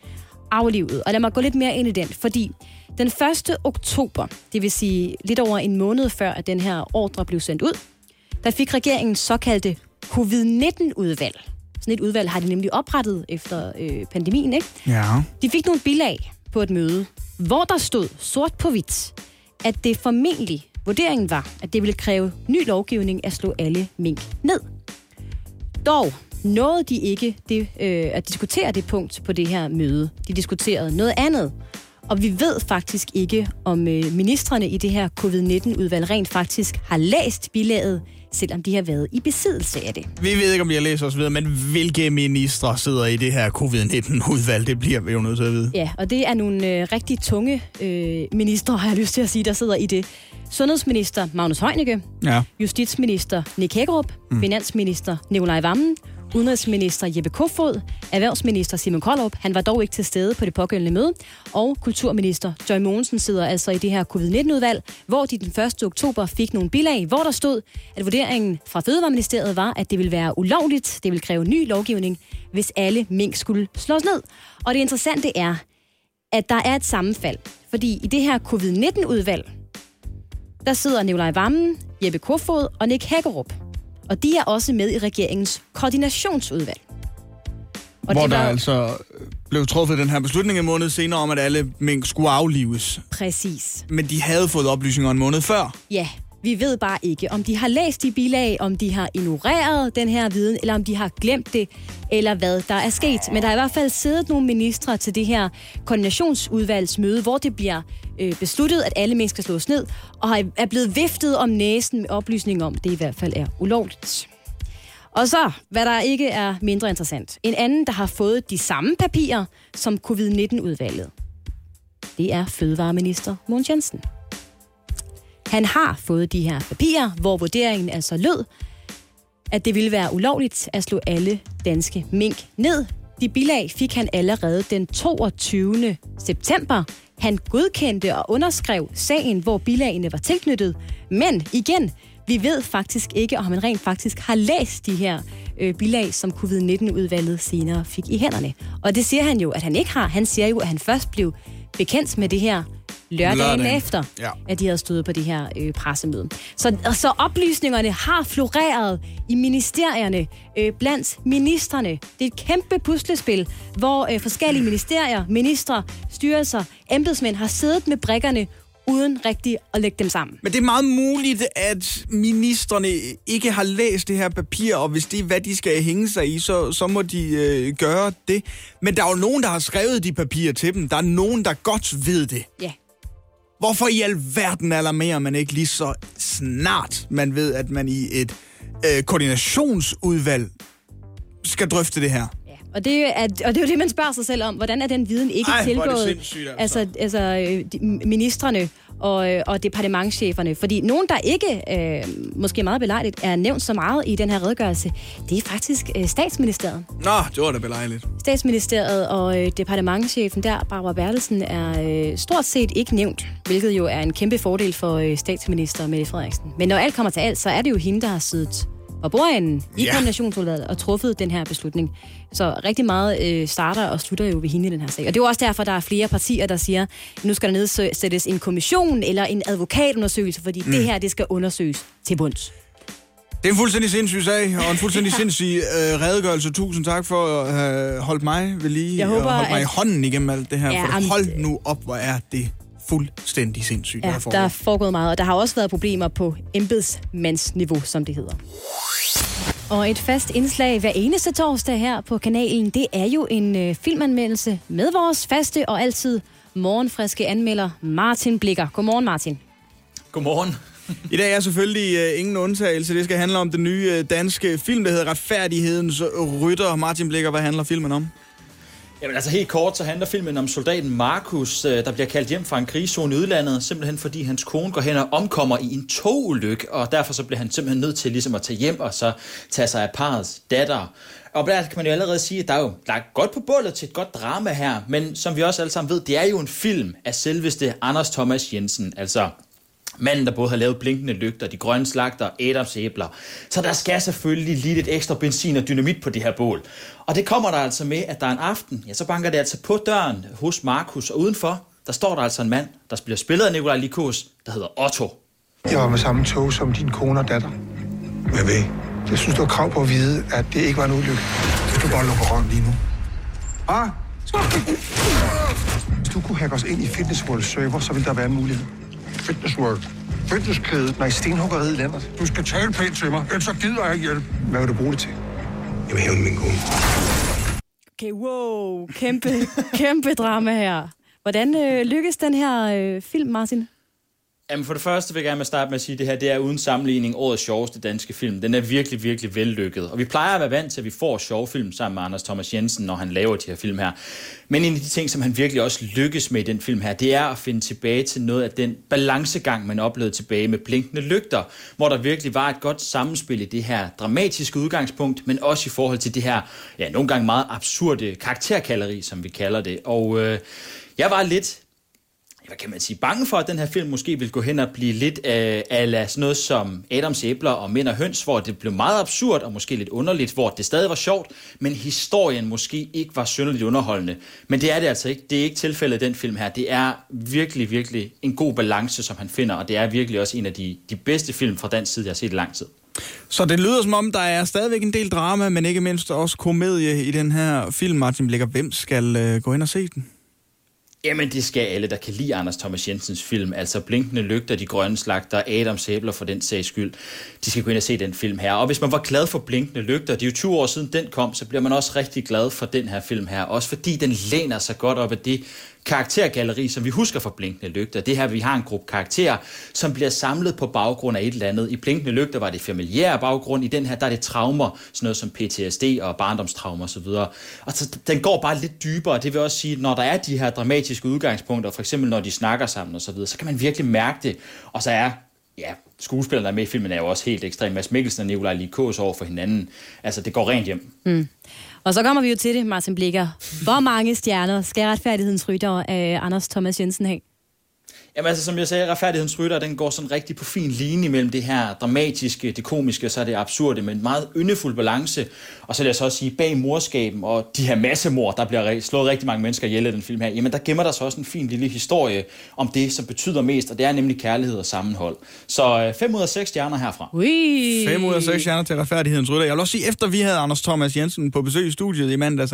aflivet. Og lad mig gå lidt mere ind i den, fordi den 1. oktober, det vil sige lidt over en måned før, at den her ordre blev sendt ud, der fik regeringen såkaldte covid-19-udvalg. Sådan et udvalg har de nemlig oprettet efter pandemien, ikke? Ja. De fik nogle bilag på et møde, hvor der stod sort på hvidt, at det formentlig, vurderingen var, at det ville kræve ny lovgivning at slå alle mink ned. Dog nåede de ikke at diskutere det punkt på det her møde. De diskuterede noget andet. Og vi ved faktisk ikke, om ministerne i det her covid-19-udvalg rent faktisk har læst bilaget, selvom de har været i besiddelse af det. Vi ved ikke, om de har læst os videre, men hvilke ministre sidder i det her covid-19-udvalg, det bliver vi jo nødt til at vide. Ja, og det er nogle rigtig tunge ministre, har jeg lyst til at sige, der sidder i det. Sundhedsminister Magnus Heunicke, ja. Justitsminister Nick Hækkerup, finansminister Nikolaj Wammen, udenrigsminister Jeppe Kofod, erhvervsminister Simon Kollerup, han var dog ikke til stede på det pågældende møde, og kulturminister Joy Mogensen sidder altså i det her covid-19-udvalg, hvor de den 1. oktober fik nogle bilag, hvor der stod, at vurderingen fra Fødevareministeriet var, at det ville være ulovligt, det ville kræve ny lovgivning, hvis alle mink skulle slås ned. Og det interessante er, at der er et sammenfald, fordi i det her covid-19-udvalg, der sidder Nikolaj Wammen, Jeppe Kofod og Nick Hækkerup. Og de er også med i regeringens koordinationsudvalg. Og hvor der altså blev truffet den her beslutning en måned senere om, at alle mink skulle aflives. Præcis. Men de havde fået oplysninger en måned før. Ja, vi ved bare ikke, om de har læst de bilag, om de har ignoreret den her viden, eller om de har glemt det, eller hvad der er sket. Men der er i hvert fald siddet nogle ministre til det her koordinationsudvalgsmøde, hvor det bliver besluttet, at alle mennesker slås ned, og er blevet viftet om næsen med oplysning om, at det i hvert fald er ulovligt. Og så, hvad der ikke er mindre interessant. En anden, der har fået de samme papirer som covid-19-udvalget, det er fødevareminister Mogens Jensen. Han har fået de her papirer, hvor vurderingen altså lød, at det ville være ulovligt at slå alle danske mink ned. De bilag fik han allerede den 22. september. Han godkendte og underskrev sagen, hvor bilagene var tilknyttet. Men igen, vi ved faktisk ikke, om han rent faktisk har læst de her bilag, som covid-19-udvalget senere fik i hænderne. Og det siger han jo, at han ikke har. Han siger jo, at han først blev bekendt med det her lørdagen efter, ja, at de havde stået på det her pressemøde. Så oplysningerne har floreret i ministerierne, blandt ministerne. Det er et kæmpe puslespil, hvor forskellige ministerier, ministre, styrelser, embedsmænd har siddet med brikkerne, uden rigtigt at lægge dem sammen. Men det er meget muligt, at ministerne ikke har læst det her papir, og hvis det er, hvad de skal hænge sig i, så må de gøre det. Men der er jo nogen, der har skrevet de papirer til dem. Der er nogen, der godt ved det. Ja. Hvorfor i alverden alarmerer man ikke lige så snart, man ved, at man i et koordinationsudvalg skal drøfte det her? Og det er jo det, man spørger sig selv om. Hvordan er den viden ikke tilgået? Ministrene og departementscheferne. Fordi nogen, der ikke, måske meget belejligt, er nævnt så meget i den her redegørelse, det er faktisk Statsministeriet. Nå, det var da belejligt. Statsministeriet og departementschefen der, Barbara Bertelsen, er stort set ikke nævnt, hvilket jo er en kæmpe fordel for statsminister Mette Frederiksen. Men når alt kommer til alt, så er det jo hende, der har siddet og bordenden i koordinationsudvalget og truffet den her beslutning. Så rigtig meget starter og slutter jo ved hende i den her sag. Og det er også derfor, der er flere partier, der siger, nu skal der nedsættes en kommission eller en advokatundersøgelse, fordi det her, det skal undersøges til bunds. Det er en fuldstændig sindssyg sag, og en fuldstændig sindssyg redegørelse. Tusind tak for at have holdt mig ved lige. Jeg håber, og holdt mig i hånden igennem alt det her. Ja, for hold nu op, hvor er det fuldstændig sindssygt. Ja, der er foregået meget, og der har også været problemer på embedsmandsniveau, som det hedder. Og et fast indslag hver eneste torsdag her på kanalen, det er jo en filmanmeldelse med vores faste og altid morgenfriske anmelder Martin Blikker. Godmorgen, Martin. Godmorgen. I dag er selvfølgelig ingen undtagelse. Det skal handle om den nye danske film, der hedder Retfærdighedens Ryttere. Martin Blikker, hvad handler filmen om? Jamen altså helt kort, så handler filmen om soldaten Markus, der bliver kaldt hjem fra en krigszone i udlandet, simpelthen fordi hans kone går hen og omkommer i en togulykke, og derfor så bliver han simpelthen nødt til ligesom at tage hjem og så tage sig af parrets datter. Og der kan man jo allerede sige, at der er jo lagt godt på bålet til et godt drama her, men som vi også alle sammen ved, det er jo en film af selveste Anders Thomas Jensen, altså manden, der både har lavet Blinkende Lygter, De Grønne Slagter og Adams Æbler. Så der skal selvfølgelig lige lidt ekstra benzin og dynamit på det her bål. Og det kommer der altså med, at der er en aften, ja, så banker det altså på døren hos Markus, og udenfor, der står der altså en mand, der bliver spillet af Nikolaj Lie Kaas, der hedder Otto. Jeg var med samme tog som din kone og datter. Hvad ved? Jeg synes, du har krav på at vide, at det ikke var en ulykke. Du kan bare lukke røven lige nu. Ah! Hvis du kunne hacke os ind i Fitness World Server, så ville der være en mulighed. Fitness World. Fitnesskæde. Nej, stenhuggeriet i landet. Du skal tale pænt til mig, ellers så gider jeg ikke hjælp. Hvad vil du bruge det til? Jeg vil hævne min kone. Okay, wow. Kæmpe drama her. Hvordan lykkes den her film, Martin? Jamen for det første vil jeg gerne starte med at sige, at det her det er uden sammenligning årets sjoveste danske film. Den er virkelig, virkelig vellykket. Og vi plejer at være vant til, at vi får sjove film sammen med Anders Thomas Jensen, når han laver de her film her. Men en af de ting, som han virkelig også lykkes med i den film her, det er at finde tilbage til noget af den balancegang, man oplevede tilbage med Blinkende Lygter, hvor der virkelig var et godt sammenspil i det her dramatiske udgangspunkt, men også i forhold til det her, ja, nogle gange meget absurde karakterkalleri, som vi kalder det. Og jeg var lidt... hvad kan man sige, bange for, at den her film måske ville gå hen og blive lidt ala sådan noget som Adams Æbler og Mænd og Høns, hvor det blev meget absurd og måske lidt underligt, hvor det stadig var sjovt, men historien måske ikke var synderligt underholdende. Men det er det altså ikke. Det er ikke tilfældet i den film her. Det er virkelig, virkelig en god balance, som han finder, og det er virkelig også en af de bedste film fra dansk side, jeg har set i lang tid. Så det lyder som om, der er stadigvæk en del drama, men ikke mindst også komedie i den her film, Martin Blikker. Hvem skal gå ind og se den? Jamen det skal alle, der kan lide Anders Thomas Jensens film, altså Blinkende Lygter, De Grønne Slagter, Adams Æbler for den sags skyld. De skal gå ind og se den film her. Og hvis man var glad for Blinkende Lygter, det er jo 20 år siden den kom, så bliver man også rigtig glad for den her film her. Også fordi den læner sig godt op af det karaktergalleri, som vi husker fra Blinkende Lygter. Det her, vi har en gruppe karakterer, som bliver samlet på baggrund af et eller andet. I Blinkende Lygter var det familiære baggrund. I den her, der er det traumer, sådan noget som PTSD og barndomstraumer osv. Og så, den går bare lidt dybere. Det vil også sige, når der er de her dramatiske udgangspunkter, for eksempel når de snakker sammen osv., så kan man virkelig mærke det. Og så er, ja, skuespillerne, der er med i filmen, er jo også helt ekstrem. Mads Mikkelsen og Nikolaj Lie Kaas over for hinanden. Altså, det går rent hjem. Mm. Og så kommer vi jo til det, Martin Blikker. Hvor mange stjerner skal Retfærdighedens Ryttere af Anders Thomas Jensen have? Jamen altså, som jeg sagde, Retfærdighedens Ryttere, den går sådan rigtig på fin linje mellem det her dramatiske, det komiske, og så er det absurde, men en meget yndefuld balance. Og så vil jeg så også sige, bag morskaben og de her massemord, der bliver slået rigtig mange mennesker ihjel i den film her, jamen der gemmer der så også en fin lille historie om det, som betyder mest, og det er nemlig kærlighed og sammenhold. Så 5 ud af 6 stjerner herfra. Ui. 5 ud af 6 stjerner til Retfærdighedens Ryttere. Jeg vil også sige, efter vi havde Anders Thomas Jensen på besøg i studiet i mandags,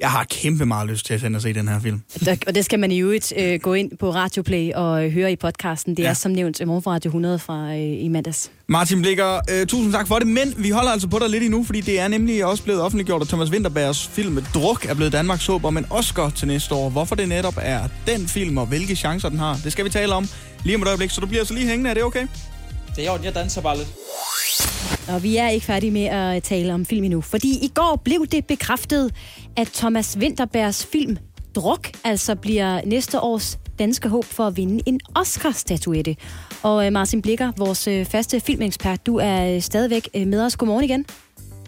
jeg har kæmpe meget lyst til at sende og se den her film. Og det skal man i øvrigt gå ind på Radioplay og høre i podcasten. Det er som nævnt morgen fra Radio 100 fra i mandags. Martin Blikker, tusind tak for det, men vi holder altså på dig lidt endnu, fordi det er nemlig også blevet offentliggjort, at Thomas Vinterbergs film Druk er blevet Danmarks håb om en Oscar til næste år. Hvorfor det netop er den film, og hvilke chancer den har, det skal vi tale om lige om et øjeblik. Så du bliver så lige hængende, er det okay? Det er jo, jeg danser bare lidt. Og vi er ikke færdige med at tale om film endnu, fordi i går blev det bekræftet, at Thomas Vinterbergs film Druk altså bliver næste års danske håb for at vinde en Oscar-statuette. Og Martin Blikker, vores faste filmekspert, du er stadigvæk med os. Godmorgen igen.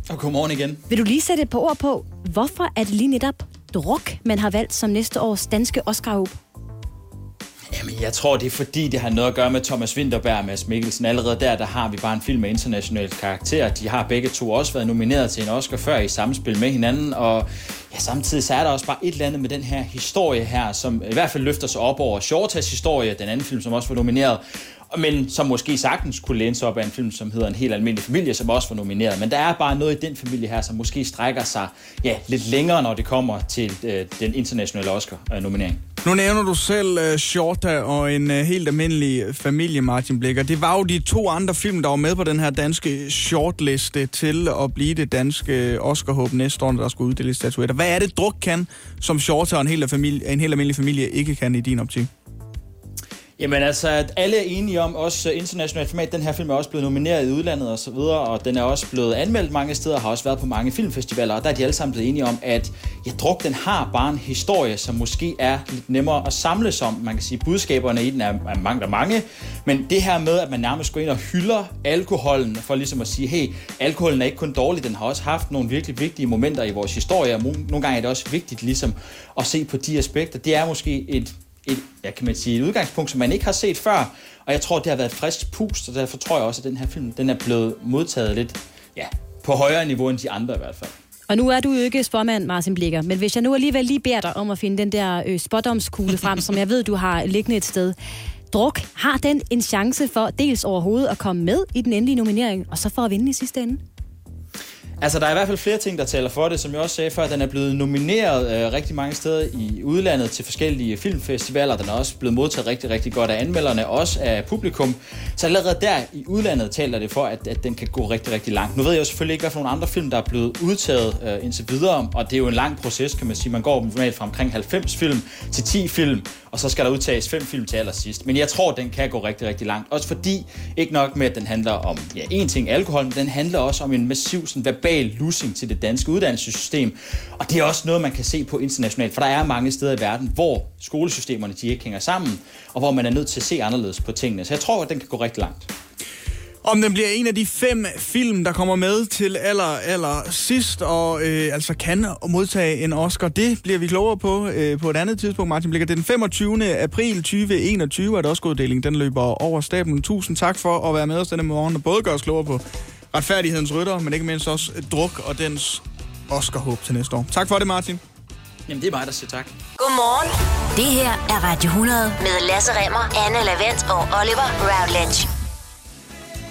Og godmorgen igen. Vil du lige sætte et par ord på, hvorfor er det lige netop Druk, man har valgt som næste års danske Oscar-håb? Jamen, jeg tror, det er fordi, det har noget at gøre med Thomas Vinterberg og Mads Mikkelsen. Allerede der har vi bare en film med international karakter. De har begge to også været nomineret til en Oscar før i samspil med hinanden. Og ja, samtidig så er der også bare et eller andet med den her historie her, som i hvert fald løfter sig op over Shortas historie, den anden film, som også var nomineret. Men som måske sagtens kunne læne sig op af en film, som hedder En helt almindelig familie, som også var nomineret. Men der er bare noget i den familie her, som måske strækker sig lidt længere, når det kommer til den internationale Oscar-nominering. Nu nævner du selv Shorta og En helt almindelig familie, Martin Blikker. Det var jo de 2 andre film, der var med på den her danske shortliste til at blive det danske Oscar-håb næste år, der skulle uddeles statuetter. Hvad er det, Druk kan, som Shorta og En helt almindelig familie ikke kan i din optik? Jamen altså, alle er enige om, også internationalt format, den her film er også blevet nomineret i udlandet og så videre, og den er også blevet anmeldt mange steder, har også været på mange filmfestivaler, og der er de alle sammen blevet enige om, at druk, den har bare en historie, som måske er lidt nemmere at samle som. Man kan sige, budskaberne i den er mange, men det her med, at man nærmest går ind og hylder alkoholen, for ligesom at sige, hey, alkoholen er ikke kun dårlig, den har også haft nogle virkelig vigtige momenter i vores historie, og nogle gange er det også vigtigt ligesom at se på de aspekter. Det er måske et udgangspunkt, som man ikke har set før, og jeg tror, det har været et frisk pust, og derfor tror jeg også, at den her film, den er blevet modtaget lidt, på højere niveau end de andre i hvert fald. Og nu er du jo ikke spormand, Martin Blikker, men hvis jeg nu alligevel lige beder dig om at finde den der spådomskugle frem, som jeg ved, du har liggende et sted. Druk, har den en chance for dels overhovedet at komme med i den endelige nominering, og så for at vinde i sidste ende? Altså, der er i hvert fald flere ting, der taler for det. Som jeg også sagde før, den er blevet nomineret rigtig mange steder i udlandet til forskellige filmfestivaler. Den er også blevet modtaget rigtig, rigtig godt af anmelderne, også af publikum. Så allerede der i udlandet taler det for, at den kan gå rigtig, rigtig langt. Nu ved jeg jo selvfølgelig ikke, hvad for nogle andre film, der er blevet udtaget indtil videre. Og det er jo en lang proces, kan man sige. Man går normalt fra omkring 90 film til 10 film, og så skal der udtages 5 film til allersidst. Men jeg tror, den kan gå rigtig, rigtig langt. Også fordi, ikke nok med, at den handler om én ting, alkohol, men den handler også om en massiv lussing til det danske uddannelsessystem. Og det er også noget, man kan se på internationalt, for der er mange steder i verden, hvor skolesystemerne de ikke hænger sammen, og hvor man er nødt til at se anderledes på tingene. Så jeg tror, at den kan gå rigtig langt. Om den bliver en af de 5 film, der kommer med til aller sidst, og altså kan modtage en Oscar, det bliver vi klogere på et andet tidspunkt, Martin Blikker. Det er den 25. april 2021, at Oscar-uddelingen den løber over stablen. Tusind tak for at være med os denne morgen, og både gør os klogere på Retfærdighedens Ryttere, men ikke mindst også druk og dens Oscar-håb til næste år. Tak for det, Martin. Jamen, det er mig, der siger tak. Godmorgen. Det her er Radio 100 med Lasse Remmer, Anne Lavendt og Oliver Routledge.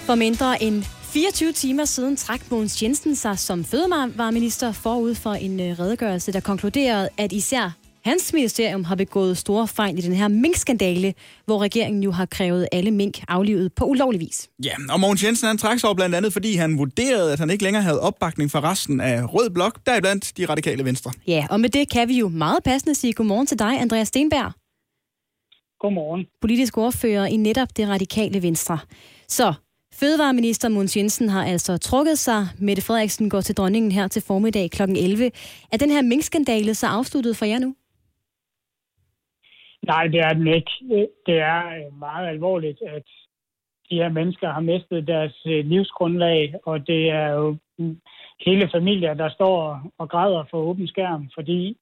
For mindre end 24 timer siden trak Mogens Jensen sig som fødevareminister forud for en redegørelse, der konkluderede, at især hans ministerium har begået store fejl i den her minkskandale, hvor regeringen jo har krævet alle mink aflivet på ulovlig vis. Ja, og Mogens Jensen han trak sig over blandt andet, fordi han vurderede, at han ikke længere havde opbakning fra resten af Rød Blok, deriblandt De Radikale Venstre. Ja, og med det kan vi jo meget passende sige godmorgen til dig, Andreas Steenberg. Godmorgen. Politisk ordfører i netop Det Radikale Venstre. Så fødevareminister Mogens Jensen har altså trukket sig. Mette Frederiksen går til dronningen her til formiddag kl. 11. Er den her minkskandale så afsluttet for jer nu? Nej, det er den ikke. Det er meget alvorligt, at de her mennesker har mistet deres livsgrundlag, og det er jo hele familier, der står og græder for åben skærm, fordi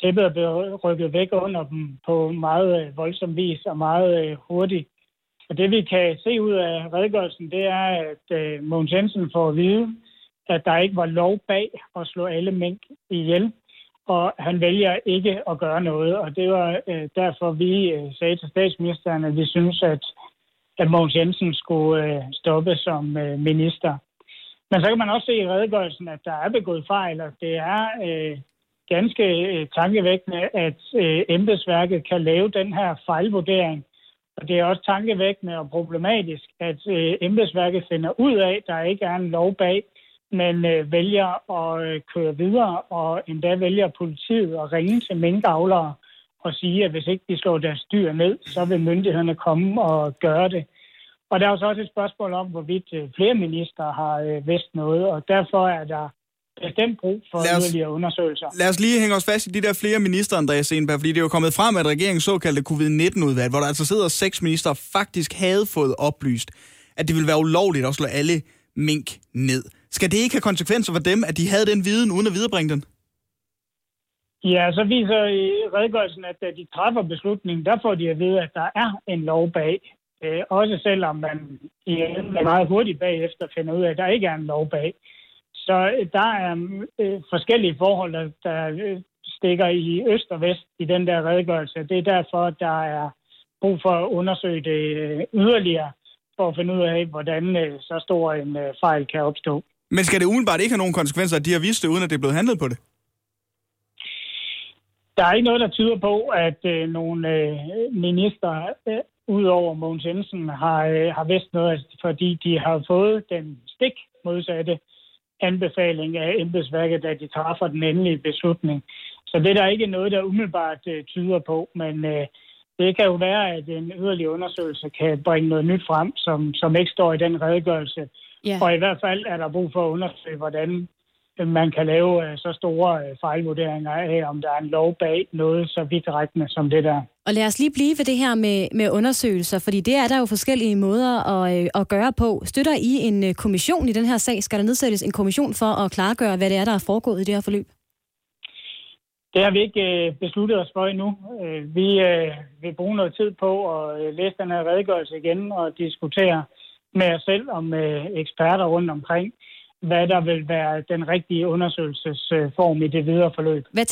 tæppet er blevet rykket væk under dem på meget voldsom vis og meget hurtigt. Og det vi kan se ud af redegørelsen, det er, at Mogens Jensen får at vide, at der ikke var lov bag at slå alle mink ihjel. Og han vælger ikke at gøre noget, og det var derfor, vi sagde til statsministeren, at vi synes, at Mogens Jensen skulle stoppe som minister. Men så kan man også se i redegørelsen, at der er begået fejl, og det er ganske tankevækkende, at embedsværket kan lave den her fejlvurdering. Og det er også tankevækkende og problematisk, at embedsværket finder ud af, at der ikke er en lov bag, men vælger at køre videre, og endda vælger politiet at ringe til minkavlere og sige, at hvis ikke de slår deres dyr ned, så vil myndighederne komme og gøre det. Og der er også et spørgsmål om, hvorvidt flere ministre har vidst noget, og derfor er der bestemt brug for yderligere undersøgelser. Lad os lige hænge os fast i de der flere ministre, Andreas Steenberg, fordi det er jo kommet frem, at regeringens såkaldte covid-19-udvalg, hvor der altså sidder 6 ministre, faktisk havde fået oplyst, at det ville være ulovligt at slå alle mink ned. Skal det ikke have konsekvenser for dem, at de havde den viden, uden at viderebringe den? Ja, så viser i redegørelsen, at da de træffer beslutningen, der får de at vide, at der er en lov bag. Også selvom man meget hurtigt bagefter finder ud af, at der ikke er en lov bag. Så der er forskellige forhold, der stikker i øst og vest i den der redegørelse. Det er derfor, der er brug for at undersøge det yderligere, for at finde ud af, hvordan så stor en fejl kan opstå. Men skal det umiddelbart ikke have nogen konsekvenser, at de har vist det, uden at det er blevet handlet på det? Der er ikke noget, der tyder på, at nogle minister udover Mogens Jensen har vidst noget, fordi de har fået den stik modsatte anbefaling af embedsværket, da de træffer den endelige beslutning. Så det er der ikke noget, der umiddelbart tyder på, men Det kan jo være, at en yderligere undersøgelse kan bringe noget nyt frem, som ikke står i den redegørelse. Yeah. Og i hvert fald er der brug for at undersøge, hvordan man kan lave så store fejlvurderinger af, om der er en lov bag noget så vidtrækkende som det der. Og lad os lige blive ved det her med undersøgelser, fordi det er der jo forskellige måder at gøre på. Støtter I en kommission i den her sag? Skal der nedsættes en kommission for at klargøre, hvad det er, der er foregået i det her forløb? Det har vi ikke besluttet os for endnu. Vi vil bruge noget tid på at læse den her redegørelse igen og diskutere med os selv og med eksperter rundt omkring, hvad der vil være den rigtige undersøgelsesform i det videre forløb. Hvad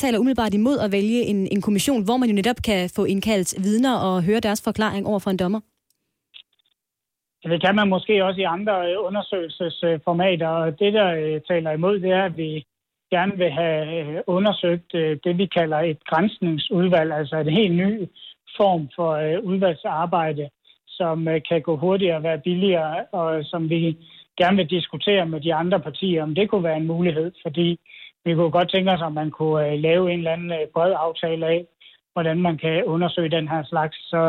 taler umiddelbart imod at vælge en kommission, hvor man jo netop kan få indkaldt vidner og høre deres forklaring over for en dommer? Det kan man måske også i andre undersøgelsesformater, og det, der taler imod, det er, at vi gerne vil have undersøgt det, vi kalder et granskningsudvalg, altså en helt ny form for udvalgsarbejde, som kan gå hurtigere og være billigere, og som vi gerne vil diskutere med de andre partier, om det kunne være en mulighed, fordi vi kunne godt tænke os, om man kunne lave en eller anden bred aftale af, hvordan man kan undersøge den her slags. Så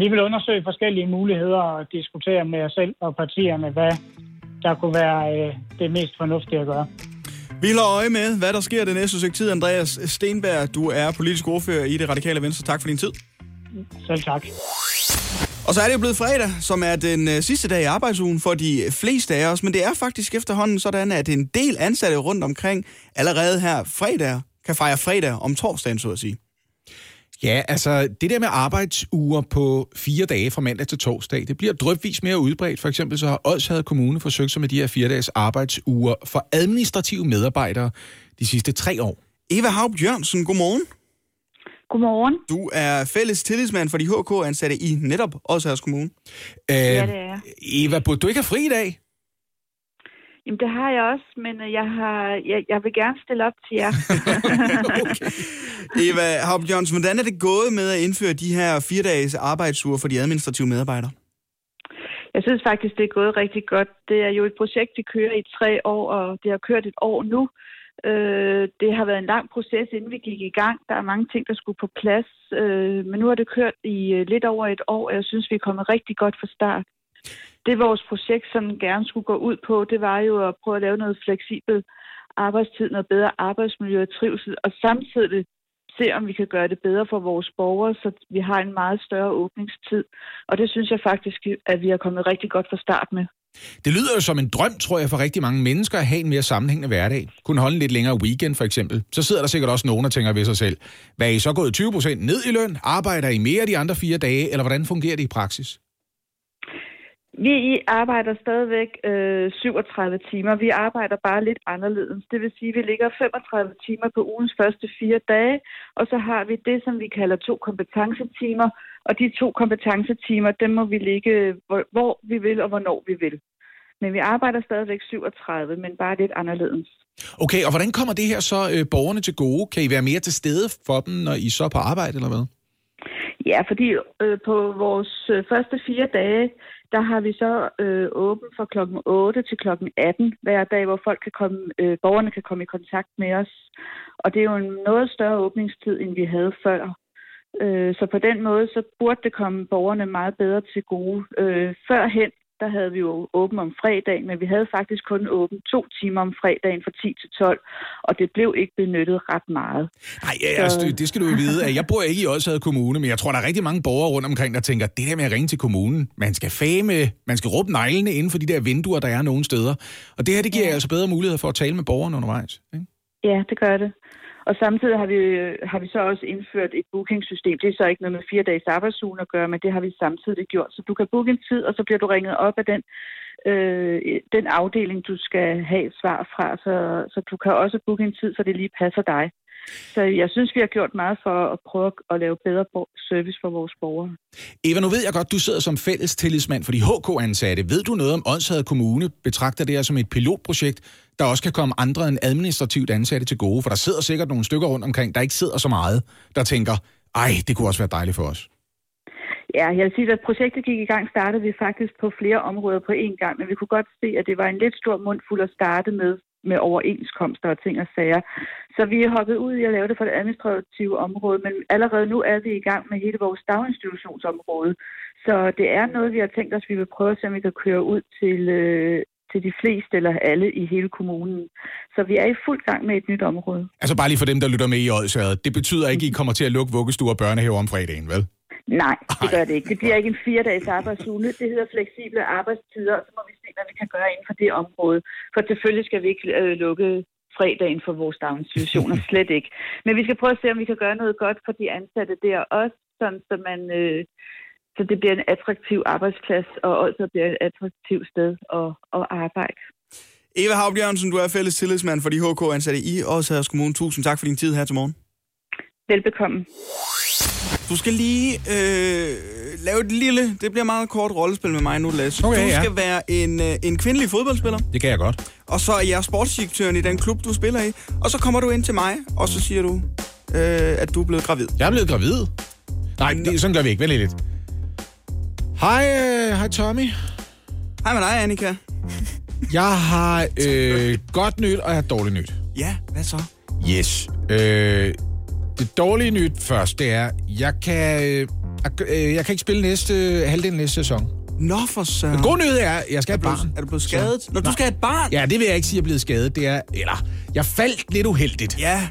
vi vil undersøge forskellige muligheder og diskutere med os selv og partierne, hvad der kunne være det mest fornuftige at gøre. Vi holder øje med, hvad der sker det næste stykke tid. Andreas Steenberg, du er politisk ordfører i Det Radikale Venstre. Tak for din tid. Selv tak. Og så er det jo blevet fredag, som er den sidste dag i arbejdsugen for de fleste af os. Men det er faktisk efterhånden sådan, at en del ansatte rundt omkring allerede her fredag kan fejre fredag om torsdagen, så at sige. Ja, altså det der med arbejdsuger på 4 dage fra mandag til torsdag, det bliver drypvis mere udbredt. For eksempel så har Odsherred Kommune forsøgt sig med de her 4 dages arbejdsuger for administrative medarbejdere de sidste 3 år. Eva Haupt Jørgensen, godmorgen. Godmorgen. Du er fælles tillidsmand for de HK-ansatte i netop Odsherred Kommune. Ja, det er. Eva, burde du ikke have fri i dag? Jamen, det har jeg også, men jeg vil gerne stille op til jer. Okay. Eva Haupt Jørgensen, hvordan er det gået med at indføre de her 4 dages arbejdsuger for de administrative medarbejdere? Jeg synes faktisk, det er gået rigtig godt. Det er jo et projekt, vi kører i 3 år, og det har kørt 1 år nu. Det har været en lang proces, inden vi gik i gang. Der er mange ting, der skulle på plads, men nu har det kørt i lidt over 1 år, og jeg synes, vi er kommet rigtig godt fra start. Det vores projekt, som gerne skulle gå ud på, det var jo at prøve at lave noget fleksibel arbejdstid, noget bedre arbejdsmiljø og trivsel, og samtidig se, om vi kan gøre det bedre for vores borgere, så vi har en meget større åbningstid. Og det synes jeg faktisk, at vi har kommet rigtig godt fra start med. Det lyder jo som en drøm, tror jeg, for rigtig mange mennesker at have en mere sammenhængende hverdag. Kunne holde en lidt længere weekend, for eksempel. Så sidder der sikkert også nogen, der tænker ved sig selv. Hvad er I så gået 20% ned i løn? Arbejder I mere de andre 4 dage? Eller hvordan fungerer det i praksis? Vi arbejder stadigvæk 37 timer. Vi arbejder bare lidt anderledes. Det vil sige, at vi ligger 35 timer på ugens første 4 dage, og så har vi det, som vi kalder 2 kompetencetimer, og de 2 kompetencetimer, dem må vi ligge, hvor vi vil og hvornår vi vil. Men vi arbejder stadigvæk 37, men bare lidt anderledes. Okay, og hvordan kommer det her så borgerne til gode? Kan I være mere til stede for dem, når I så er på arbejde, eller hvad? Ja, fordi på vores første 4 dage, der har vi så åbent fra klokken 8 til klokken 18 hver dag, hvor folk kan komme, borgerne kan komme i kontakt med os. Og det er jo en noget større åbningstid, end vi havde før. Så på den måde, så burde det komme borgerne meget bedre til gode. Førhen, der havde vi jo åbent om fredagen, men vi havde faktisk kun åbent 2 timer om fredagen fra 10 til 12, og det blev ikke benyttet ret meget. Nej, ja, altså, det skal du jo vide. At jeg bor ikke i Odsherred Kommune, men jeg tror, der er rigtig mange borgere rundt omkring, der tænker, det der med at ringe til kommunen, man skal råbe neglene inden for de der vinduer, der er nogle steder. Og det her, det giver altså bedre muligheder for at tale med borgerne undervejs, ikke? Ja, det gør det. Og samtidig har vi så også indført et bookingsystem. Det er så ikke noget med 4 dages arbejdsugen at gøre, men det har vi samtidig gjort. Så du kan booke en tid, og så bliver du ringet op af den afdeling, du skal have et svar fra. Så du kan også booke en tid, så det lige passer dig. Så jeg synes, vi har gjort meget for at prøve at lave bedre service for vores borgere. Eva, nu ved jeg godt, du sidder som fælles tillidsmand for de HK-ansatte. Ved du noget om Odsherred Kommune betragter det her som et pilotprojekt, der også kan komme andre end administrativt ansatte til gode? For der sidder sikkert nogle stykker rundt omkring, der ikke sidder så meget, der tænker, ej, det kunne også være dejligt for os. Ja, jeg vil sige, at projektet gik i gang, startede vi faktisk på flere områder på én gang, men vi kunne godt se, at det var en lidt stor mundfuld at starte med. med overenskomster og ting og sager. Så vi er hoppet ud i at lave det for det administrative område, men allerede nu er vi i gang med hele vores daginstitutionsområde. Så det er noget, vi har tænkt os, vi vil prøve at se, om vi kan køre ud til de fleste eller alle i hele kommunen. Så vi er i fuld gang med et nyt område. Altså bare lige for dem, der lytter med i Odsherred. Det betyder ikke, at I kommer til at lukke vuggestuer og børnehaver om fredagen, vel? Nej, det gør det ikke. Det bliver ikke en 4-dages arbejdsuge. Det hedder fleksible arbejdstider, og så må vi se, hvad vi kan gøre inden for det område. For selvfølgelig skal vi ikke lukke fredagen for vores daginstitutioner, slet ikke. Men vi skal prøve at se, om vi kan gøre noget godt for de ansatte der også, sådan så man... Så det bliver en attraktiv arbejdsplads, og også bliver et attraktivt sted at arbejde. Eva Haubjørnsen, du er fælles tillidsmand for de HK-ansatte i Odsherreds Kommune. Tusind tak for din tid her til morgen. Velbekomme. Du skal lige lave et lille... Det bliver meget kort rollespil med mig nu, Lasse. Okay, du skal være en kvindelig fodboldspiller. Det kan jeg godt. Og så er jeg sportsdirektøren i den klub, du spiller i. Og så kommer du ind til mig, og så siger du, at du er blevet gravid. Jeg er blevet gravid? Nej, sådan gør vi ikke. Vældig lidt. Hej Tommy. Hej med dig, Annika. Jeg har godt nyt, og jeg har dårligt nyt. Ja, hvad så? Yes. Det dårlige nyt først, det er, jeg kan ikke spille halvdelen næste sæson. Nå for søren. Den gode nyhed er, jeg skal have et barn. Er du blevet skadet? Når du skal have et barn? Ja, det vil jeg ikke sige, at jeg er blevet skadet. Det er, eller, jeg faldt lidt uheldigt. Ja.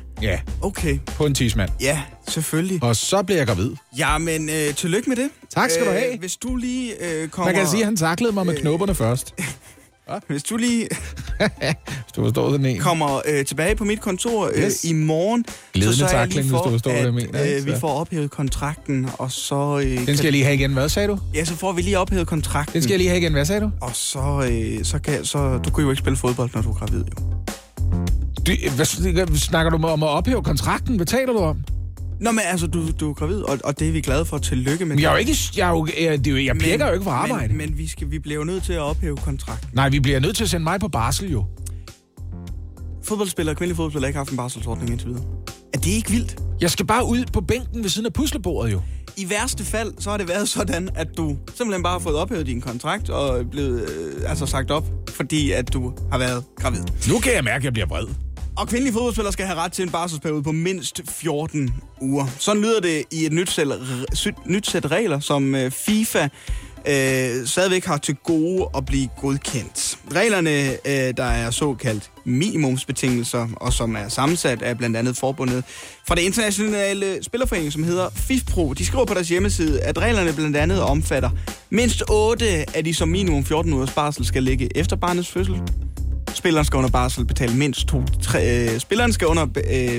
Okay. På en tidsmand. Ja, selvfølgelig. Og så bliver jeg gravid. Jamen, tillykke med det. Tak skal du have. Hvis du lige kommer... Man kan sige, at han taklede mig med knopperne først. Hvis du lige kommer tilbage på mit kontor i morgen, så er jeg lige for, at vi får ophævet kontrakten, og så... den skal jeg lige have igen, hvad sagde du? Ja, så får vi lige ophævet kontrakten. Den skal jeg lige have igen, hvad sagde du? Og så, du kan jo ikke spille fodbold, når du er gravid, jo. Hvad snakker du om at ophæve kontrakten? Hvad taler du om? Nå, men altså, du er gravid, og det er vi glade for. Tillykke med det. Jeg pjekker jo ikke for arbejde. Men vi bliver jo nødt til at ophæve kontrakten. Nej, vi bliver nødt til at sende mig på barsel, jo. Kvindelige fodboldspillere har ikke haft en barselsordning indtil videre. Er det ikke vildt? Jeg skal bare ud på bænken ved siden af puslebordet, jo. I værste fald, så har det været sådan, at du simpelthen bare har fået ophævet din kontrakt og blevet sagt op, fordi at du har været gravid. Nu kan jeg mærke, at jeg bliver vred. Og kvindelige fodboldspillere skal have ret til en barselsperiode på mindst 14 uger. Sådan lyder det i et nyt sæt regler, som FIFA stadigvæk har til gode at blive godkendt. Reglerne, der er såkaldt minimumsbetingelser, og som er sammensat af blandt andet forbundet fra det internationale spillerforening, som hedder FIFPro. De skriver på deres hjemmeside, at reglerne blandt andet omfatter mindst 8 af de som minimum 14 ugers barsel skal ligge efter barnets fødsel. Spilleren skal under barsel betale mindst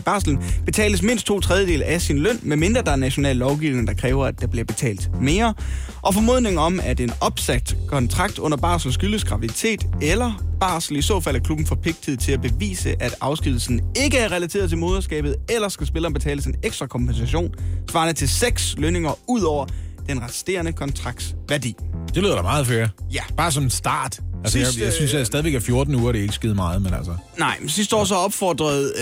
barselen betales mindst 2/3 af sin løn, medmindre der er national lovgivning, der kræver, at der bliver betalt mere. Og formodningen om, at en opsagt kontrakt under barsel skyldes graviditet eller barsel, i så fald er klubben forpligtet til at bevise, at afskedigelsen ikke er relateret til moderskabet, eller skal spilleren betales en ekstra kompensation, svarende til 6 lønninger ud over den resterende kontrakts værdi. Det lyder da meget før. Ja. Bare som start. Altså, jeg synes, at stadigvæk er 14 uger, det er ikke skide meget, men altså... Nej, men sidste år så opfordrede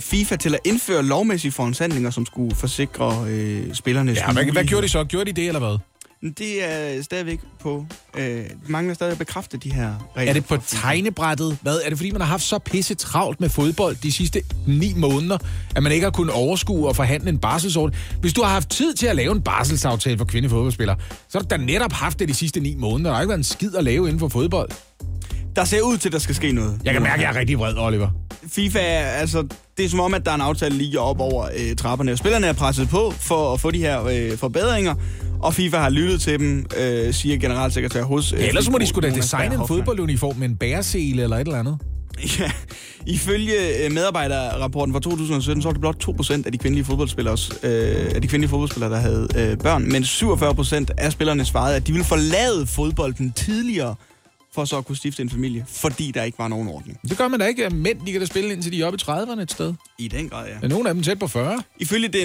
FIFA til at indføre lovmæssige foranstaltninger, som skulle forsikre spillernes... Ja, hvad gjorde de så? Gjorde de det, eller hvad? Det er stadigvæk på... mangler stadig at bekræfte de her regler. Er det på tegnebrættet? Hvad? Er det, fordi man har haft så pisse travlt med fodbold de sidste 9 måneder, at man ikke har kunnet overskue og forhandle en barselsordning? Hvis du har haft tid til at lave en barselsaftale for kvindefodboldspillere, så har du da netop haft det de sidste 9 måneder. Der har ikke været en skid at lave inden for fodbold. Der ser ud til, at der skal ske noget. Jeg kan mærke, at jeg er rigtig vred, Oliver. FIFA er, altså... Det er som om, at der er en aftale lige op over trapperne. Spillerne er presset på for at få de her forbedringer, og FIFA har lyttet til dem, siger generalsekretær hos... ellers må de sgu da designe en fodbolduniform med en bæresele eller et eller andet. Ja, ifølge medarbejderrapporten fra 2017, så var det blot 2% af de kvindelige fodboldspillere, der havde børn, men 47% af spillerne svarede, at de ville forlade fodbolden tidligere, for så at kunne stifte en familie, fordi der ikke var nogen ordning. Det gør man da ikke. Mænd, de kan da spille indtil de er oppe i 30'erne et sted. I den grad, ja. Nogle af dem tæt på 40. Ifølge det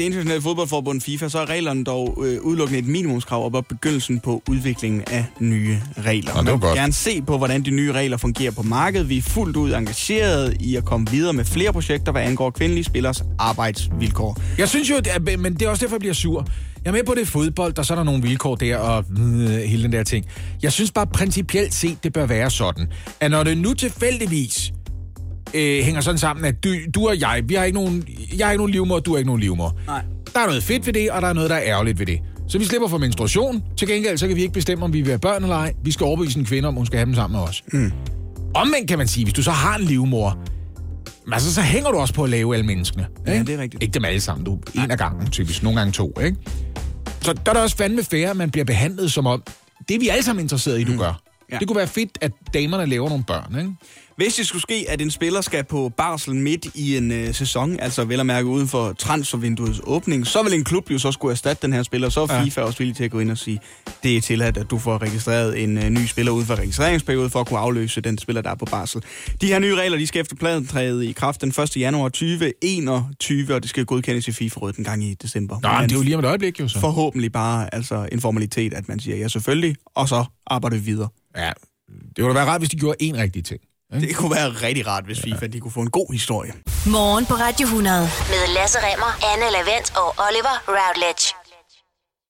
internationale fodboldforbund FIFA, så er reglerne dog udelukkende et minimumskrav op begyndelsen på udviklingen af nye regler. Nå, man vil gerne se på, hvordan de nye regler fungerer på markedet. Vi er fuldt ud engageret i at komme videre med flere projekter, hvad angår kvindelige spillers arbejdsvilkår. Jeg synes jo, men det er også derfor, jeg bliver sur. Jeg er med på det fodbold, og så er der nogle vilkår der, og hele den der ting. Jeg synes bare principielt set, det bør være sådan, at når det nu tilfældigvis hænger sådan sammen, at du og jeg, vi har ikke nogen, jeg har ikke nogen livmor, og du har ikke nogen livmor. Nej. Der er noget fedt ved det, og der er noget, der er ærgerligt ved det. Så vi slipper for menstruation. Til gengæld, så kan vi ikke bestemme, om vi vil have børn eller ej. Vi skal overbevise en kvinde, om hun skal have dem sammen med os. Mm. Omvendt kan man sige, hvis du så har en livmor, altså, så hænger du også på at lave alle menneskene. Ikke? Ja, det er rigtigt. Ikke dem alle sammen. Du en af gangen, typisk. Nogle gange to, ikke? Så der er der også fandme fair, at man bliver behandlet som om, det er vi alle sammen interesseret i, du gør. Ja. Det kunne være fedt, at damerne laver nogle børn, ikke? Hvis det skulle ske, at en spiller skal på barsel midt i en sæson, altså vel at mærke uden for transfervinduets åbning, så vil en klub jo så skulle erstatte den her spiller, så er FIFA også villig til at gå ind og sige, det er tilladt, at du får registreret en ny spiller uden for registreringsperiode, for at kunne afløse den spiller, der er på barsel. De her nye regler, de skal efter planen træde i kraft den 1. januar 2021, og det skal godkendes i FIFA-rådet en gang i december. Nå, men det er jo lige om et øjeblik, jo så. Forhåbentlig bare altså en formalitet, at man siger ja selvfølgelig, og så arbejder vi videre. Ja, det ville være rart, hvis de gjorde én rigtig ting. Det kunne være rigtig rart, hvis FIFA de kunne få en god historie. Morgen på Radio 100 med Lasse Remmer, Anne Lavendt og Oliver Routledge.